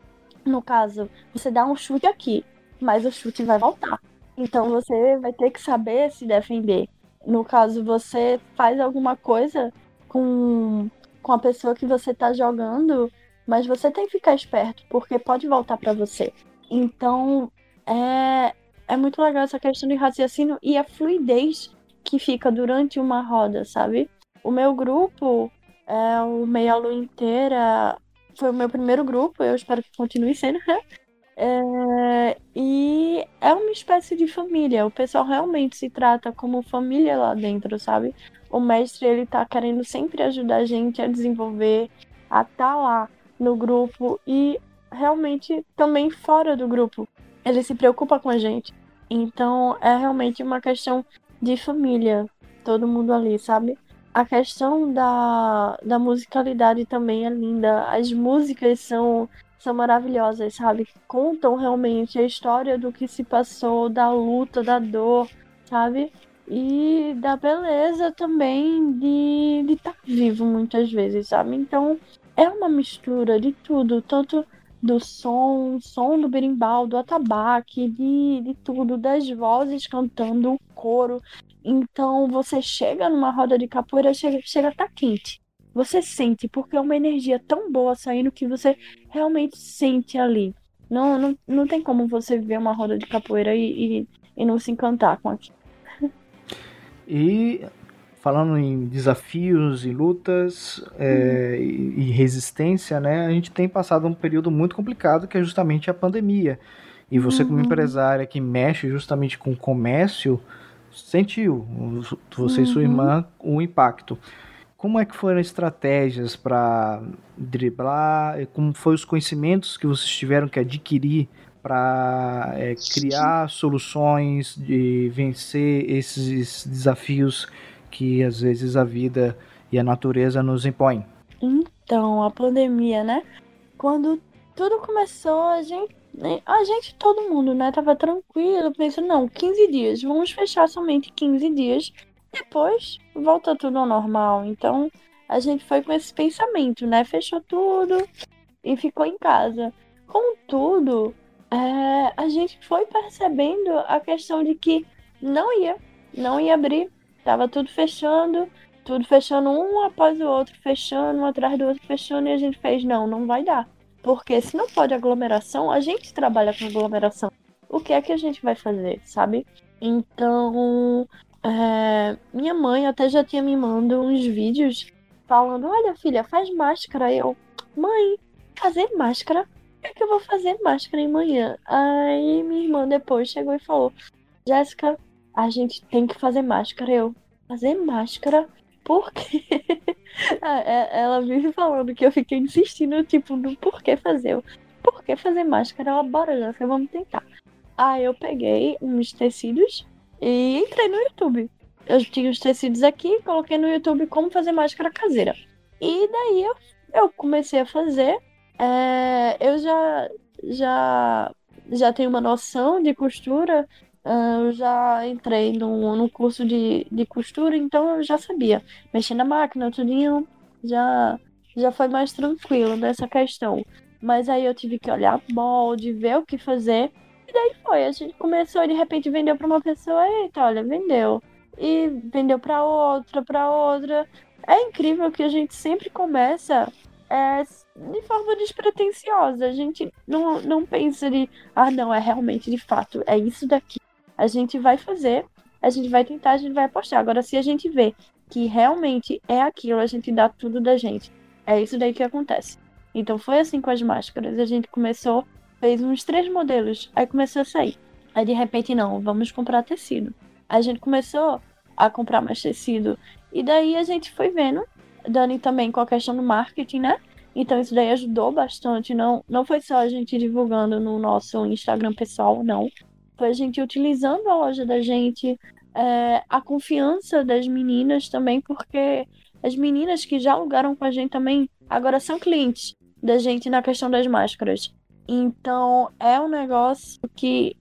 No caso, você dá um chute aqui, mas o chute vai voltar. Então você vai ter que saber se defender. No caso, você faz alguma coisa com a pessoa que você tá jogando, mas você tem que ficar esperto, porque pode voltar para você. Então, é muito legal essa questão de raciocínio e a fluidez que fica durante uma roda, sabe? O meu grupo, o Meia Lua Inteira, foi o meu primeiro grupo, eu espero que continue sendo, né? E é uma espécie de família. O pessoal realmente se trata como família lá dentro, sabe? O mestre, ele tá querendo sempre ajudar a gente a desenvolver, a estar lá no grupo e realmente também fora do grupo. Ele se preocupa com a gente. Então é realmente uma questão de família, todo mundo ali, sabe? A questão da musicalidade também é linda. As músicas são maravilhosas, sabe? Contam realmente a história do que se passou, da luta, da dor, sabe? E da beleza também de estar vivo muitas vezes, sabe? Então, é uma mistura de tudo, tanto do som do berimbau, do atabaque, de tudo, das vozes cantando, o coro. Então, você chega numa roda de capoeira, chega a estar quente. Você sente, porque é uma energia tão boa saindo que você realmente sente ali. Não tem como você ver uma roda de capoeira e não se encantar com aquilo. E falando em desafios e lutas e resistência, né? A gente tem passado um período muito complicado, que é justamente a pandemia. E você, como empresária que mexe justamente com o comércio, sentiu, você e sua irmã, o impacto. Como é que foram as estratégias para driblar? Como foram os conhecimentos que vocês tiveram que adquirir para criar soluções de vencer esses desafios que, às vezes, a vida e a natureza nos impõem? Então, a pandemia, né? Quando tudo começou, todo mundo, né? Tava tranquilo, pensando, não, 15 dias, vamos fechar somente 15 dias. Depois volta tudo ao normal. Então a gente foi com esse pensamento, né? Fechou tudo e ficou em casa. Contudo, a gente foi percebendo a questão de que não ia abrir. Tava tudo fechando um após o outro, fechando um atrás do outro, fechando, e a gente fez, não vai dar. Porque se não pode aglomeração, a gente trabalha com aglomeração. O que é que a gente vai fazer, sabe? Então, minha mãe até já tinha me mandado uns vídeos falando, olha, filha, faz máscara. Eu, mãe, fazer máscara? É que eu vou fazer máscara amanhã. Aí minha irmã depois chegou e falou, Jéssica, a gente tem que fazer máscara. Eu, fazer máscara? Por quê? Ela vive falando que eu fiquei insistindo, tipo, do porquê fazer. Eu, por que fazer máscara? Ela, bora, Jéssica, vamos tentar. Aí eu peguei uns tecidos e entrei no YouTube. Eu tinha os tecidos aqui, coloquei no YouTube como fazer máscara caseira. E daí eu comecei a fazer. Eu já tenho uma noção de costura. Eu já entrei no curso de costura, então eu já sabia mexer na máquina, tudinho. Já foi mais tranquilo nessa questão. Mas aí eu tive que olhar molde, ver o que fazer. E daí foi, a gente começou e de repente vendeu para uma pessoa, eita, olha, vendeu. E vendeu para outra. É incrível que a gente sempre começa de forma despretensiosa. A gente não pensa de, não, é realmente, de fato, é isso daqui. A gente vai fazer, a gente vai tentar, a gente vai apostar. Agora, se a gente vê que realmente é aquilo, a gente dá tudo da gente. É isso daí que acontece. Então foi assim com as máscaras. A gente começou, fez uns 3 modelos, aí começou a sair. Aí de repente, não, vamos comprar tecido. A gente começou a comprar mais tecido. E daí a gente foi vendo, Dani também com a questão do marketing, né? Então isso daí ajudou bastante. Não foi só a gente divulgando no nosso Instagram pessoal, não. Foi a gente utilizando a loja da gente, a confiança das meninas também, porque as meninas que já alugaram com a gente também agora são clientes da gente na questão das máscaras. Então é um negócio que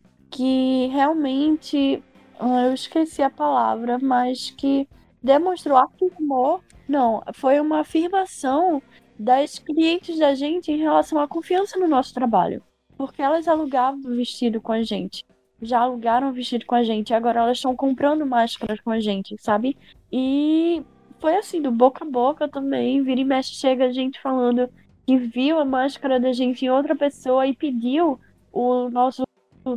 realmente, eu esqueci a palavra, mas que demonstrou, afirmou, não, foi uma afirmação das clientes da gente em relação à confiança no nosso trabalho, porque elas alugavam vestido com a gente, já alugaram vestido com a gente, agora elas estão comprando máscaras com a gente, sabe? E foi assim, do boca a boca também, vira e mexe chega a gente falando que viu a máscara da gente em outra pessoa e pediu o nosso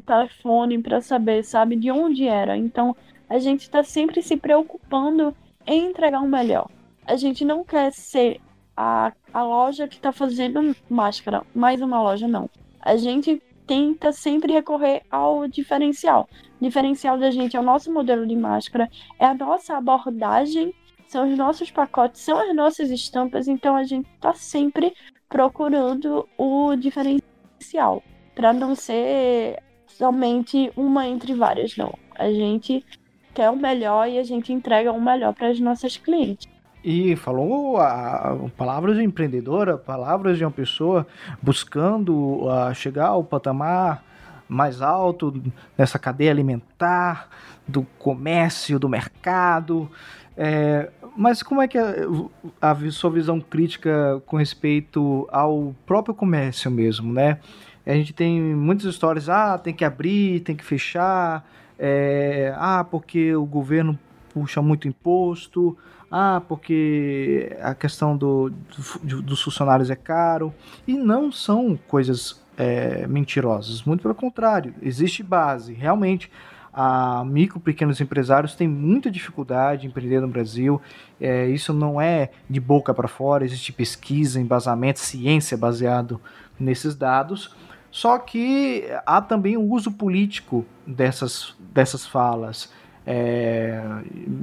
telefone para saber, sabe, de onde era. Então a gente está sempre se preocupando em entregar o melhor. A gente não quer ser a loja que está fazendo máscara, mais uma loja, não. A gente tenta sempre recorrer ao diferencial. O diferencial da gente é o nosso modelo de máscara, é a nossa abordagem, são os nossos pacotes, são as nossas estampas. Então a gente está sempre procurando o diferencial, para não ser somente uma entre várias, não. A gente quer o melhor e a gente entrega o melhor para as nossas clientes. E falou palavras de empreendedora, palavras de uma pessoa buscando chegar ao patamar mais alto nessa cadeia alimentar, do comércio, do mercado. Mas como é que a sua visão crítica com respeito ao próprio comércio mesmo, né? A gente tem muitas histórias, tem que abrir, tem que fechar, porque o governo puxa muito imposto, porque a questão dos funcionários é caro, e não são coisas mentirosas, muito pelo contrário, existe base, realmente a micro, pequenos empresários têm muita dificuldade em empreender no Brasil, isso não é de boca para fora, existe pesquisa, embasamento, ciência baseado nesses dados, só que há também o uso político dessas falas,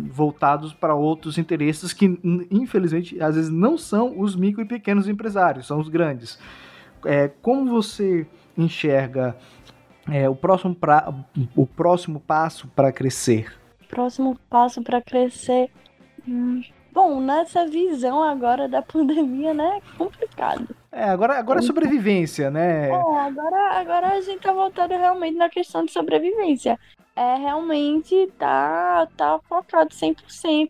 voltados para outros interesses que, infelizmente, às vezes não são os micro e pequenos empresários, são os grandes. Como você enxerga o próximo passo para crescer? Próximo passo para crescer... Bom, nessa visão agora da pandemia, né, é complicado. Agora é sobrevivência, né? Agora a gente tá voltando realmente na questão de sobrevivência. Realmente tá focado 100%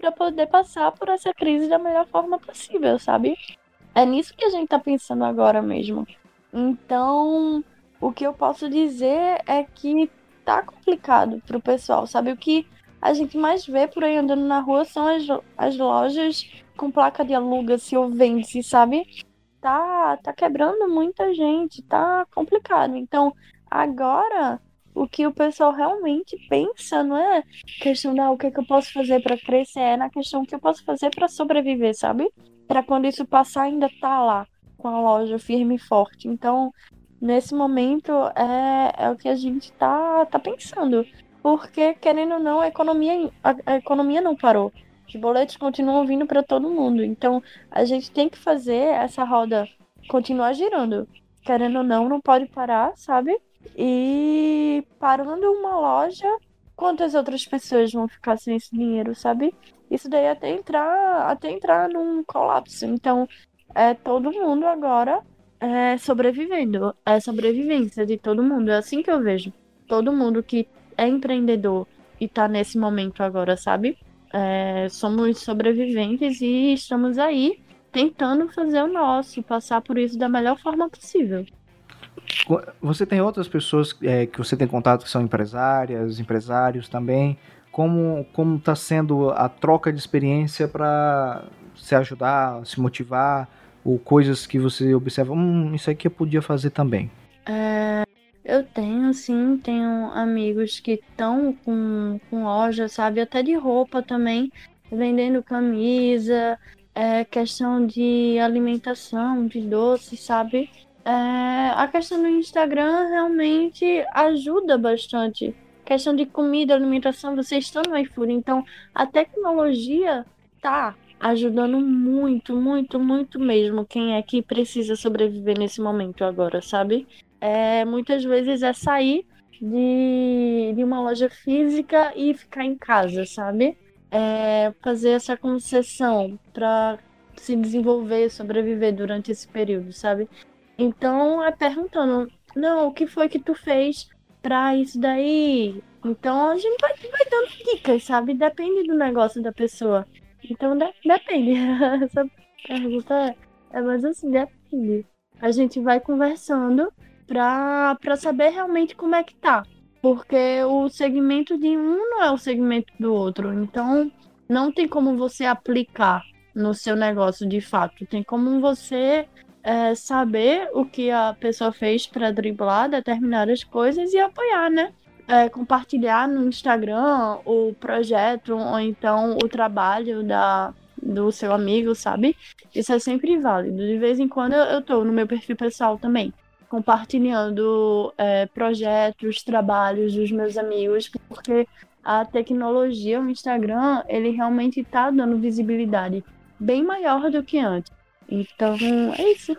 para poder passar por essa crise da melhor forma possível, sabe? É nisso que a gente tá pensando agora mesmo. Então, o que eu posso dizer é que tá complicado pro pessoal, sabe? O que a gente mais vê por aí andando na rua são as lojas com placa de aluga-se ou vende-se, sabe? Tá quebrando muita gente, tá complicado. Então, agora... O que o pessoal realmente pensa não é questionar o que, é que eu posso fazer para crescer, é na questão o que eu posso fazer para sobreviver, sabe? Para quando isso passar ainda tá lá, com a loja firme e forte. Então, nesse momento, é o que a gente tá pensando. Porque, querendo ou não, a economia não parou. Os boletos continuam vindo para todo mundo. Então, a gente tem que fazer essa roda continuar girando. Querendo ou não, não pode parar, sabe? E parando uma loja, quantas outras pessoas vão ficar sem esse dinheiro, sabe? Isso daí até entrar num colapso. Então, é todo mundo agora sobrevivendo. É sobrevivência de todo mundo. É assim que eu vejo. Todo mundo que é empreendedor e tá nesse momento agora, sabe? Somos sobreviventes e estamos aí tentando fazer o nosso, passar por isso da melhor forma possível. Você tem outras pessoas que você tem contato que são empresárias, empresários também, como está sendo a troca de experiência para se ajudar, se motivar, ou coisas que você observa, isso aqui eu podia fazer também? Eu tenho amigos que estão com loja, sabe, até de roupa também, vendendo camisa, questão de alimentação, de doce, sabe? A questão do Instagram realmente ajuda bastante. Questão de comida, alimentação, vocês estão no iFood. Então, a tecnologia tá ajudando muito, muito, muito mesmo quem é que precisa sobreviver nesse momento agora, sabe? Muitas vezes é sair de uma loja física e ficar em casa, sabe? Fazer essa concessão para se desenvolver, sobreviver durante esse período, sabe? Então, é perguntando, não, o que foi que tu fez pra isso daí? Então, a gente vai dando dicas, sabe? Depende do negócio da pessoa. Então, depende. Essa pergunta é mais assim, depende. A gente vai conversando pra saber realmente como é que tá. Porque o segmento de um não é o segmento do outro. Então, não tem como você aplicar no seu negócio de fato. Tem como você saber o que a pessoa fez para driblar determinadas coisas e apoiar, né? Compartilhar no Instagram o projeto ou então o trabalho do seu amigo, sabe? Isso é sempre válido. De vez em quando eu tô no meu perfil pessoal também, compartilhando projetos, trabalhos dos meus amigos, porque a tecnologia, o Instagram, ele realmente tá dando visibilidade bem maior do que antes. Então, é isso.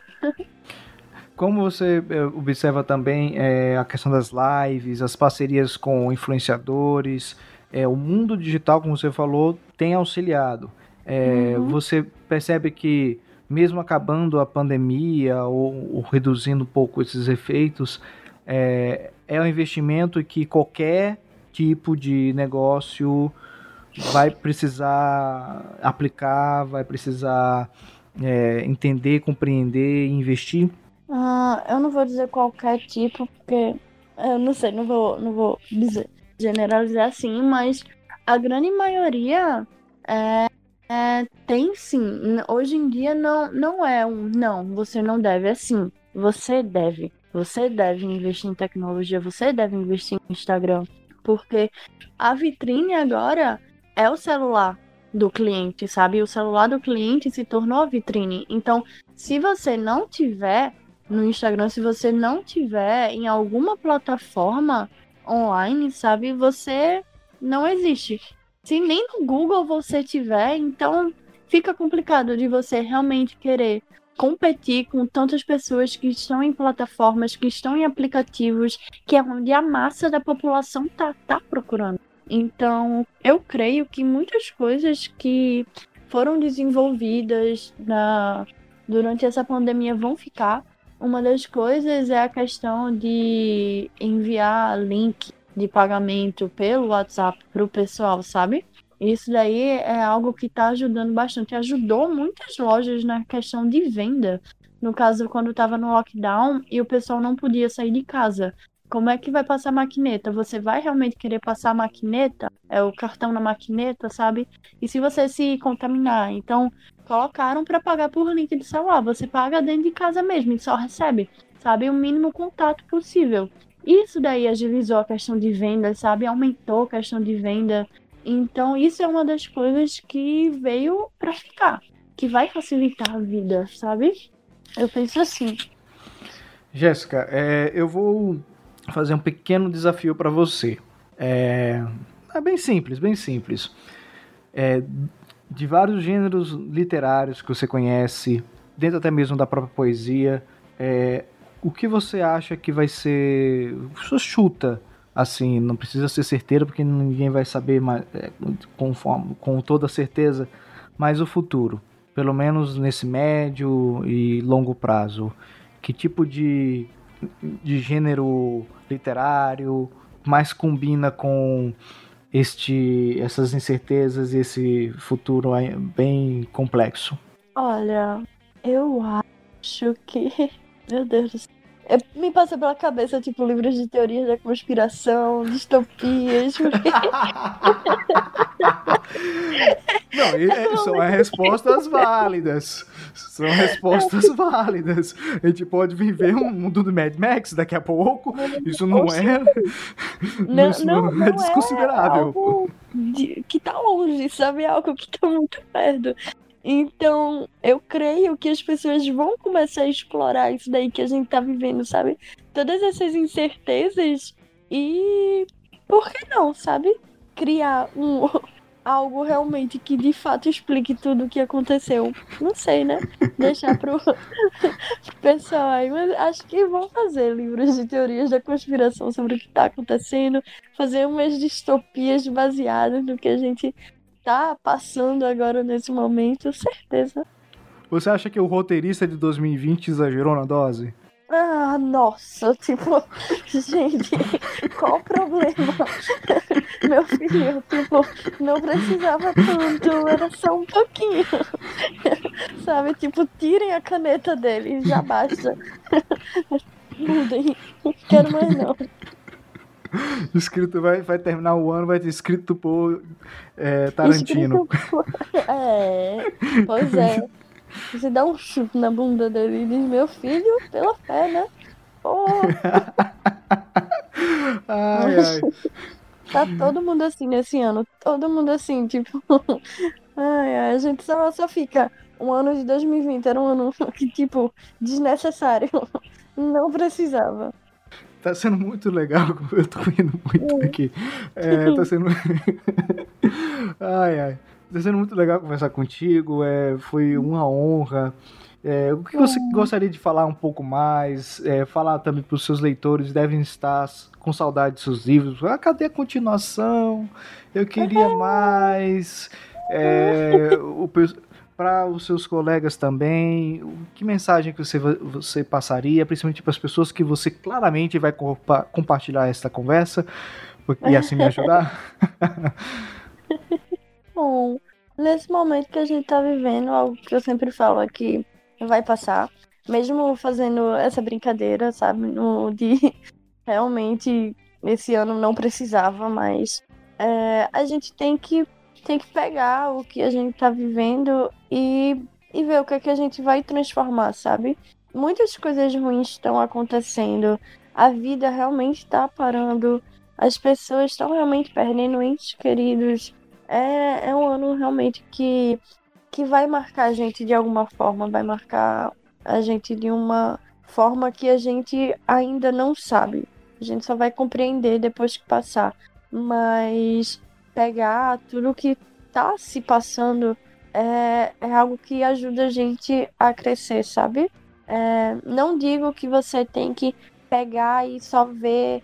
Como você observa também a questão das lives, as parcerias com influenciadores, o mundo digital, como você falou, tem auxiliado. Você percebe que mesmo acabando a pandemia ou reduzindo um pouco esses efeitos, é um investimento que qualquer tipo de negócio vai precisar aplicar, vai precisar entender, compreender e investir? Eu não vou dizer qualquer tipo, porque eu não sei, não vou dizer, generalizar assim, mas a grande maioria tem sim. Hoje em dia não é um não, você não deve, é sim. Você deve investir em tecnologia, você deve investir em Instagram, porque a vitrine agora é o celular do cliente, sabe? O celular do cliente se tornou a vitrine. Então, se você não tiver no Instagram, se você não tiver em alguma plataforma online, sabe? Você não existe. Se nem no Google você tiver, então fica complicado de você realmente querer competir com tantas pessoas que estão em plataformas, que estão em aplicativos, que é onde a massa da população tá procurando. Então, eu creio que muitas coisas que foram desenvolvidas durante essa pandemia vão ficar. Uma das coisas é a questão de enviar link de pagamento pelo WhatsApp para o pessoal, sabe? Isso daí é algo que está ajudando bastante. Ajudou muitas lojas na questão de venda. No caso, quando estava no lockdown e o pessoal não podia sair de casa. Como é que vai passar a maquineta? Você vai realmente querer passar a maquineta? O cartão na maquineta, sabe? E se você se contaminar? Então, colocaram para pagar por link de celular. Você paga dentro de casa mesmo e só recebe, sabe? O mínimo contato possível. Isso daí agilizou a questão de venda, sabe? Aumentou a questão de venda. Então, isso é uma das coisas que veio para ficar, que vai facilitar a vida, sabe? Eu penso assim. Jéssica, eu vou fazer um pequeno desafio para você. É bem simples, bem simples. De vários gêneros literários que você conhece, dentro até mesmo da própria poesia, o que você acha que vai ser... Só chuta, assim, não precisa ser certeiro, porque ninguém vai saber com toda certeza, mas o futuro, pelo menos nesse médio e longo prazo. Que tipo de gênero literário mais combina com essas incertezas e esse futuro bem complexo? Olha, eu acho que... Meu Deus do céu. Me passa pela cabeça, tipo, livros de teorias da conspiração, distopias. Não, são respostas válidas. São respostas válidas. A gente pode viver um mundo do Mad Max daqui a pouco. Isso não é. Não é desconsiderável. É que tá longe, sabe? Algo que tá muito perto. Então, eu creio que as pessoas vão começar a explorar isso daí que a gente tá vivendo, sabe? Todas essas incertezas e... Por que não, sabe? Criar algo realmente que de fato explique tudo o que aconteceu. Não sei, né? Deixar pro pessoal aí, mas acho que vão fazer livros de teorias da conspiração sobre o que está acontecendo, fazer umas distopias baseadas no que a gente está passando agora nesse momento, certeza. Você acha que o roteirista de 2020 exagerou na dose? Ah, nossa, tipo, gente, qual o problema? Meu filho, tipo, não precisava tanto, era só um pouquinho. Sabe, tipo, tirem a caneta dele, já basta. Mudem, não quero mais não. Escrito, vai terminar o ano, vai ter escrito por Tarantino. Pois é. Você dá um chute na bunda dele e diz, meu filho, pela fé, né? Oh. Ai, ai. Tá todo mundo assim nesse ano. Todo mundo assim, tipo... Ai, ai, a gente só fica... Um ano de 2020 era um ano que, tipo, desnecessário. Não precisava. Tá sendo muito legal. Eu tô rindo muito aqui. Tá sendo... Ai, ai. Tá sendo muito legal conversar contigo, foi uma honra. O que você gostaria de falar um pouco mais? Falar também para os seus leitores, devem estar com saudade dos seus livros. Ah, cadê a continuação? Eu queria mais. Para os seus colegas também, que mensagem que você passaria, principalmente para as pessoas que você claramente vai compartilhar esta conversa e assim me ajudar? Bom, nesse momento que a gente tá vivendo, algo que eu sempre falo é que vai passar, mesmo fazendo essa brincadeira, sabe, de realmente esse ano não precisava, mas a gente tem que pegar o que a gente tá vivendo e ver o que é que a gente vai transformar, sabe? Muitas coisas ruins estão acontecendo, a vida realmente tá parando, as pessoas estão realmente perdendo entes queridos. É um ano realmente que vai marcar a gente de alguma forma, vai marcar a gente de uma forma que a gente ainda não sabe. A gente só vai compreender depois que passar. Mas pegar tudo que tá se passando é algo que ajuda a gente a crescer, sabe? Não digo que você tem que pegar e só ver...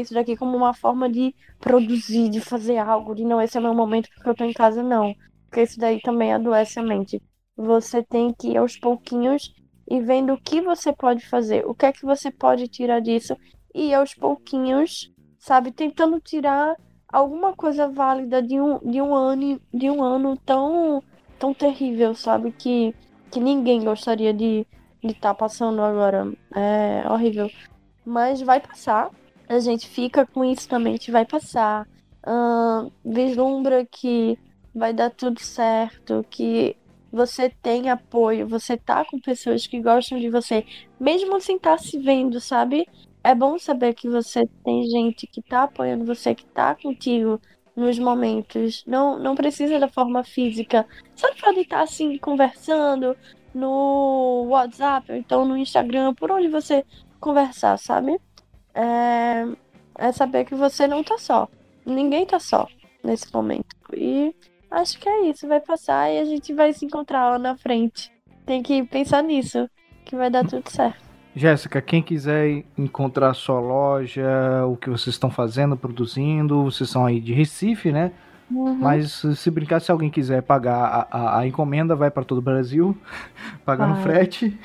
isso daqui como uma forma de produzir, de fazer algo, de não, esse é meu momento porque eu tô em casa, não, porque isso daí também adoece a mente. Você tem que ir aos pouquinhos e vendo o que você pode fazer, o que é que você pode tirar disso, e aos pouquinhos, sabe, tentando tirar alguma coisa válida de um ano tão terrível, sabe, que ninguém gostaria de tá passando agora. É horrível, mas vai passar. A gente fica com isso também, a gente vai passar. Vislumbra que vai dar tudo certo, que você tem apoio, você tá com pessoas que gostam de você, mesmo sem estar se vendo, sabe? É bom saber que você tem gente que tá apoiando você, que tá contigo nos momentos. Não precisa da forma física, só pode estar assim, conversando no WhatsApp, ou então no Instagram, por onde você conversar, sabe? É saber que você não tá só. Ninguém tá só nesse momento. E acho que é isso. Vai passar e a gente vai se encontrar lá na frente. Tem que pensar nisso, que vai dar tudo certo. Jéssica, quem quiser encontrar a sua loja, o que vocês estão fazendo, produzindo, vocês são aí de Recife, né? Uhum. Mas se brincar, se alguém quiser pagar a encomenda, vai para todo o Brasil, pagando frete.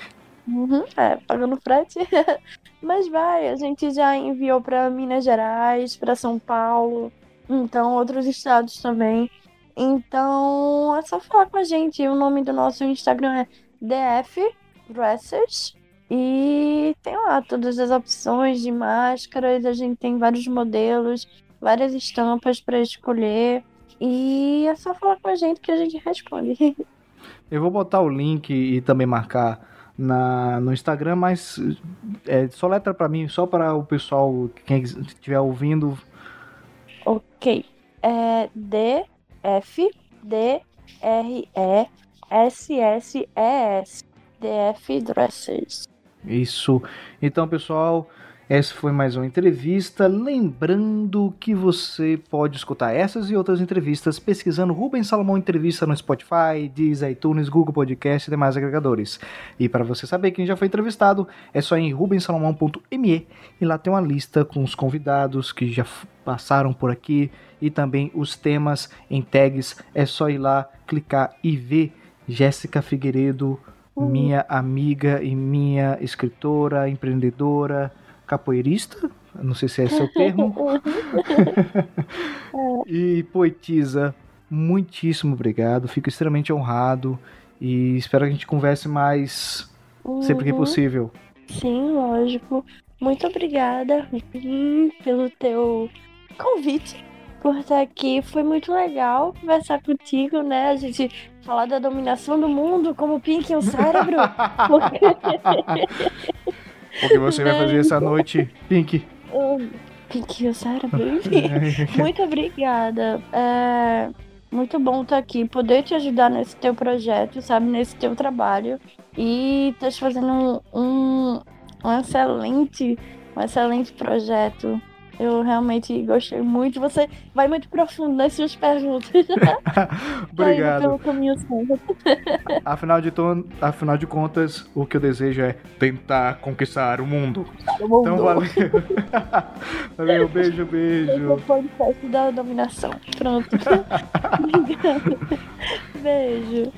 Uhum, pagando frete. Mas vai, a gente já enviou para Minas Gerais, para São Paulo, então outros estados também. Então é só falar com a gente. O nome do nosso Instagram é DF Dresses e tem lá todas as opções de máscaras. A gente tem vários modelos, várias estampas para escolher, e é só falar com a gente que a gente responde. Eu vou botar o link e também marcar no Instagram, mas só letra pra mim, só para o pessoal, quem estiver ouvindo. Ok. DF Dresses. Isso. Então, pessoal, Essa foi mais uma entrevista, lembrando que você pode escutar essas e outras entrevistas pesquisando Rubens Salomão Entrevista no Spotify, Deezer, iTunes, Google Podcast e demais agregadores. E para você saber quem já foi entrevistado, é só em rubensalomão.me e lá tem uma lista com os convidados que já passaram por aqui e também os temas em tags. É só ir lá, clicar e ver. Jéssica Figueiredo, minha amiga e minha escritora, empreendedora, capoeirista, não sei se é esse o termo, e poetisa, muitíssimo obrigado, fico extremamente honrado e espero que a gente converse mais sempre que possível. Sim, lógico. Muito obrigada pelo teu convite, por estar aqui, foi muito legal conversar contigo, né, a gente falar da dominação do mundo, como Pink é um cérebro. O que você vai fazer essa noite, Pink? Pink é um cérebro. Muito obrigada, é muito bom estar aqui, poder te ajudar nesse teu projeto, sabe, nesse teu trabalho, e estás fazendo um excelente projeto. Eu realmente gostei muito. Você vai muito profundo nas suas perguntas. Obrigado. Pelo caminho certo. Afinal de contas, o que eu desejo é tentar conquistar o mundo. Então, valeu. Valeu, beijo. O podcast da dominação. Pronto. Obrigado. Beijo.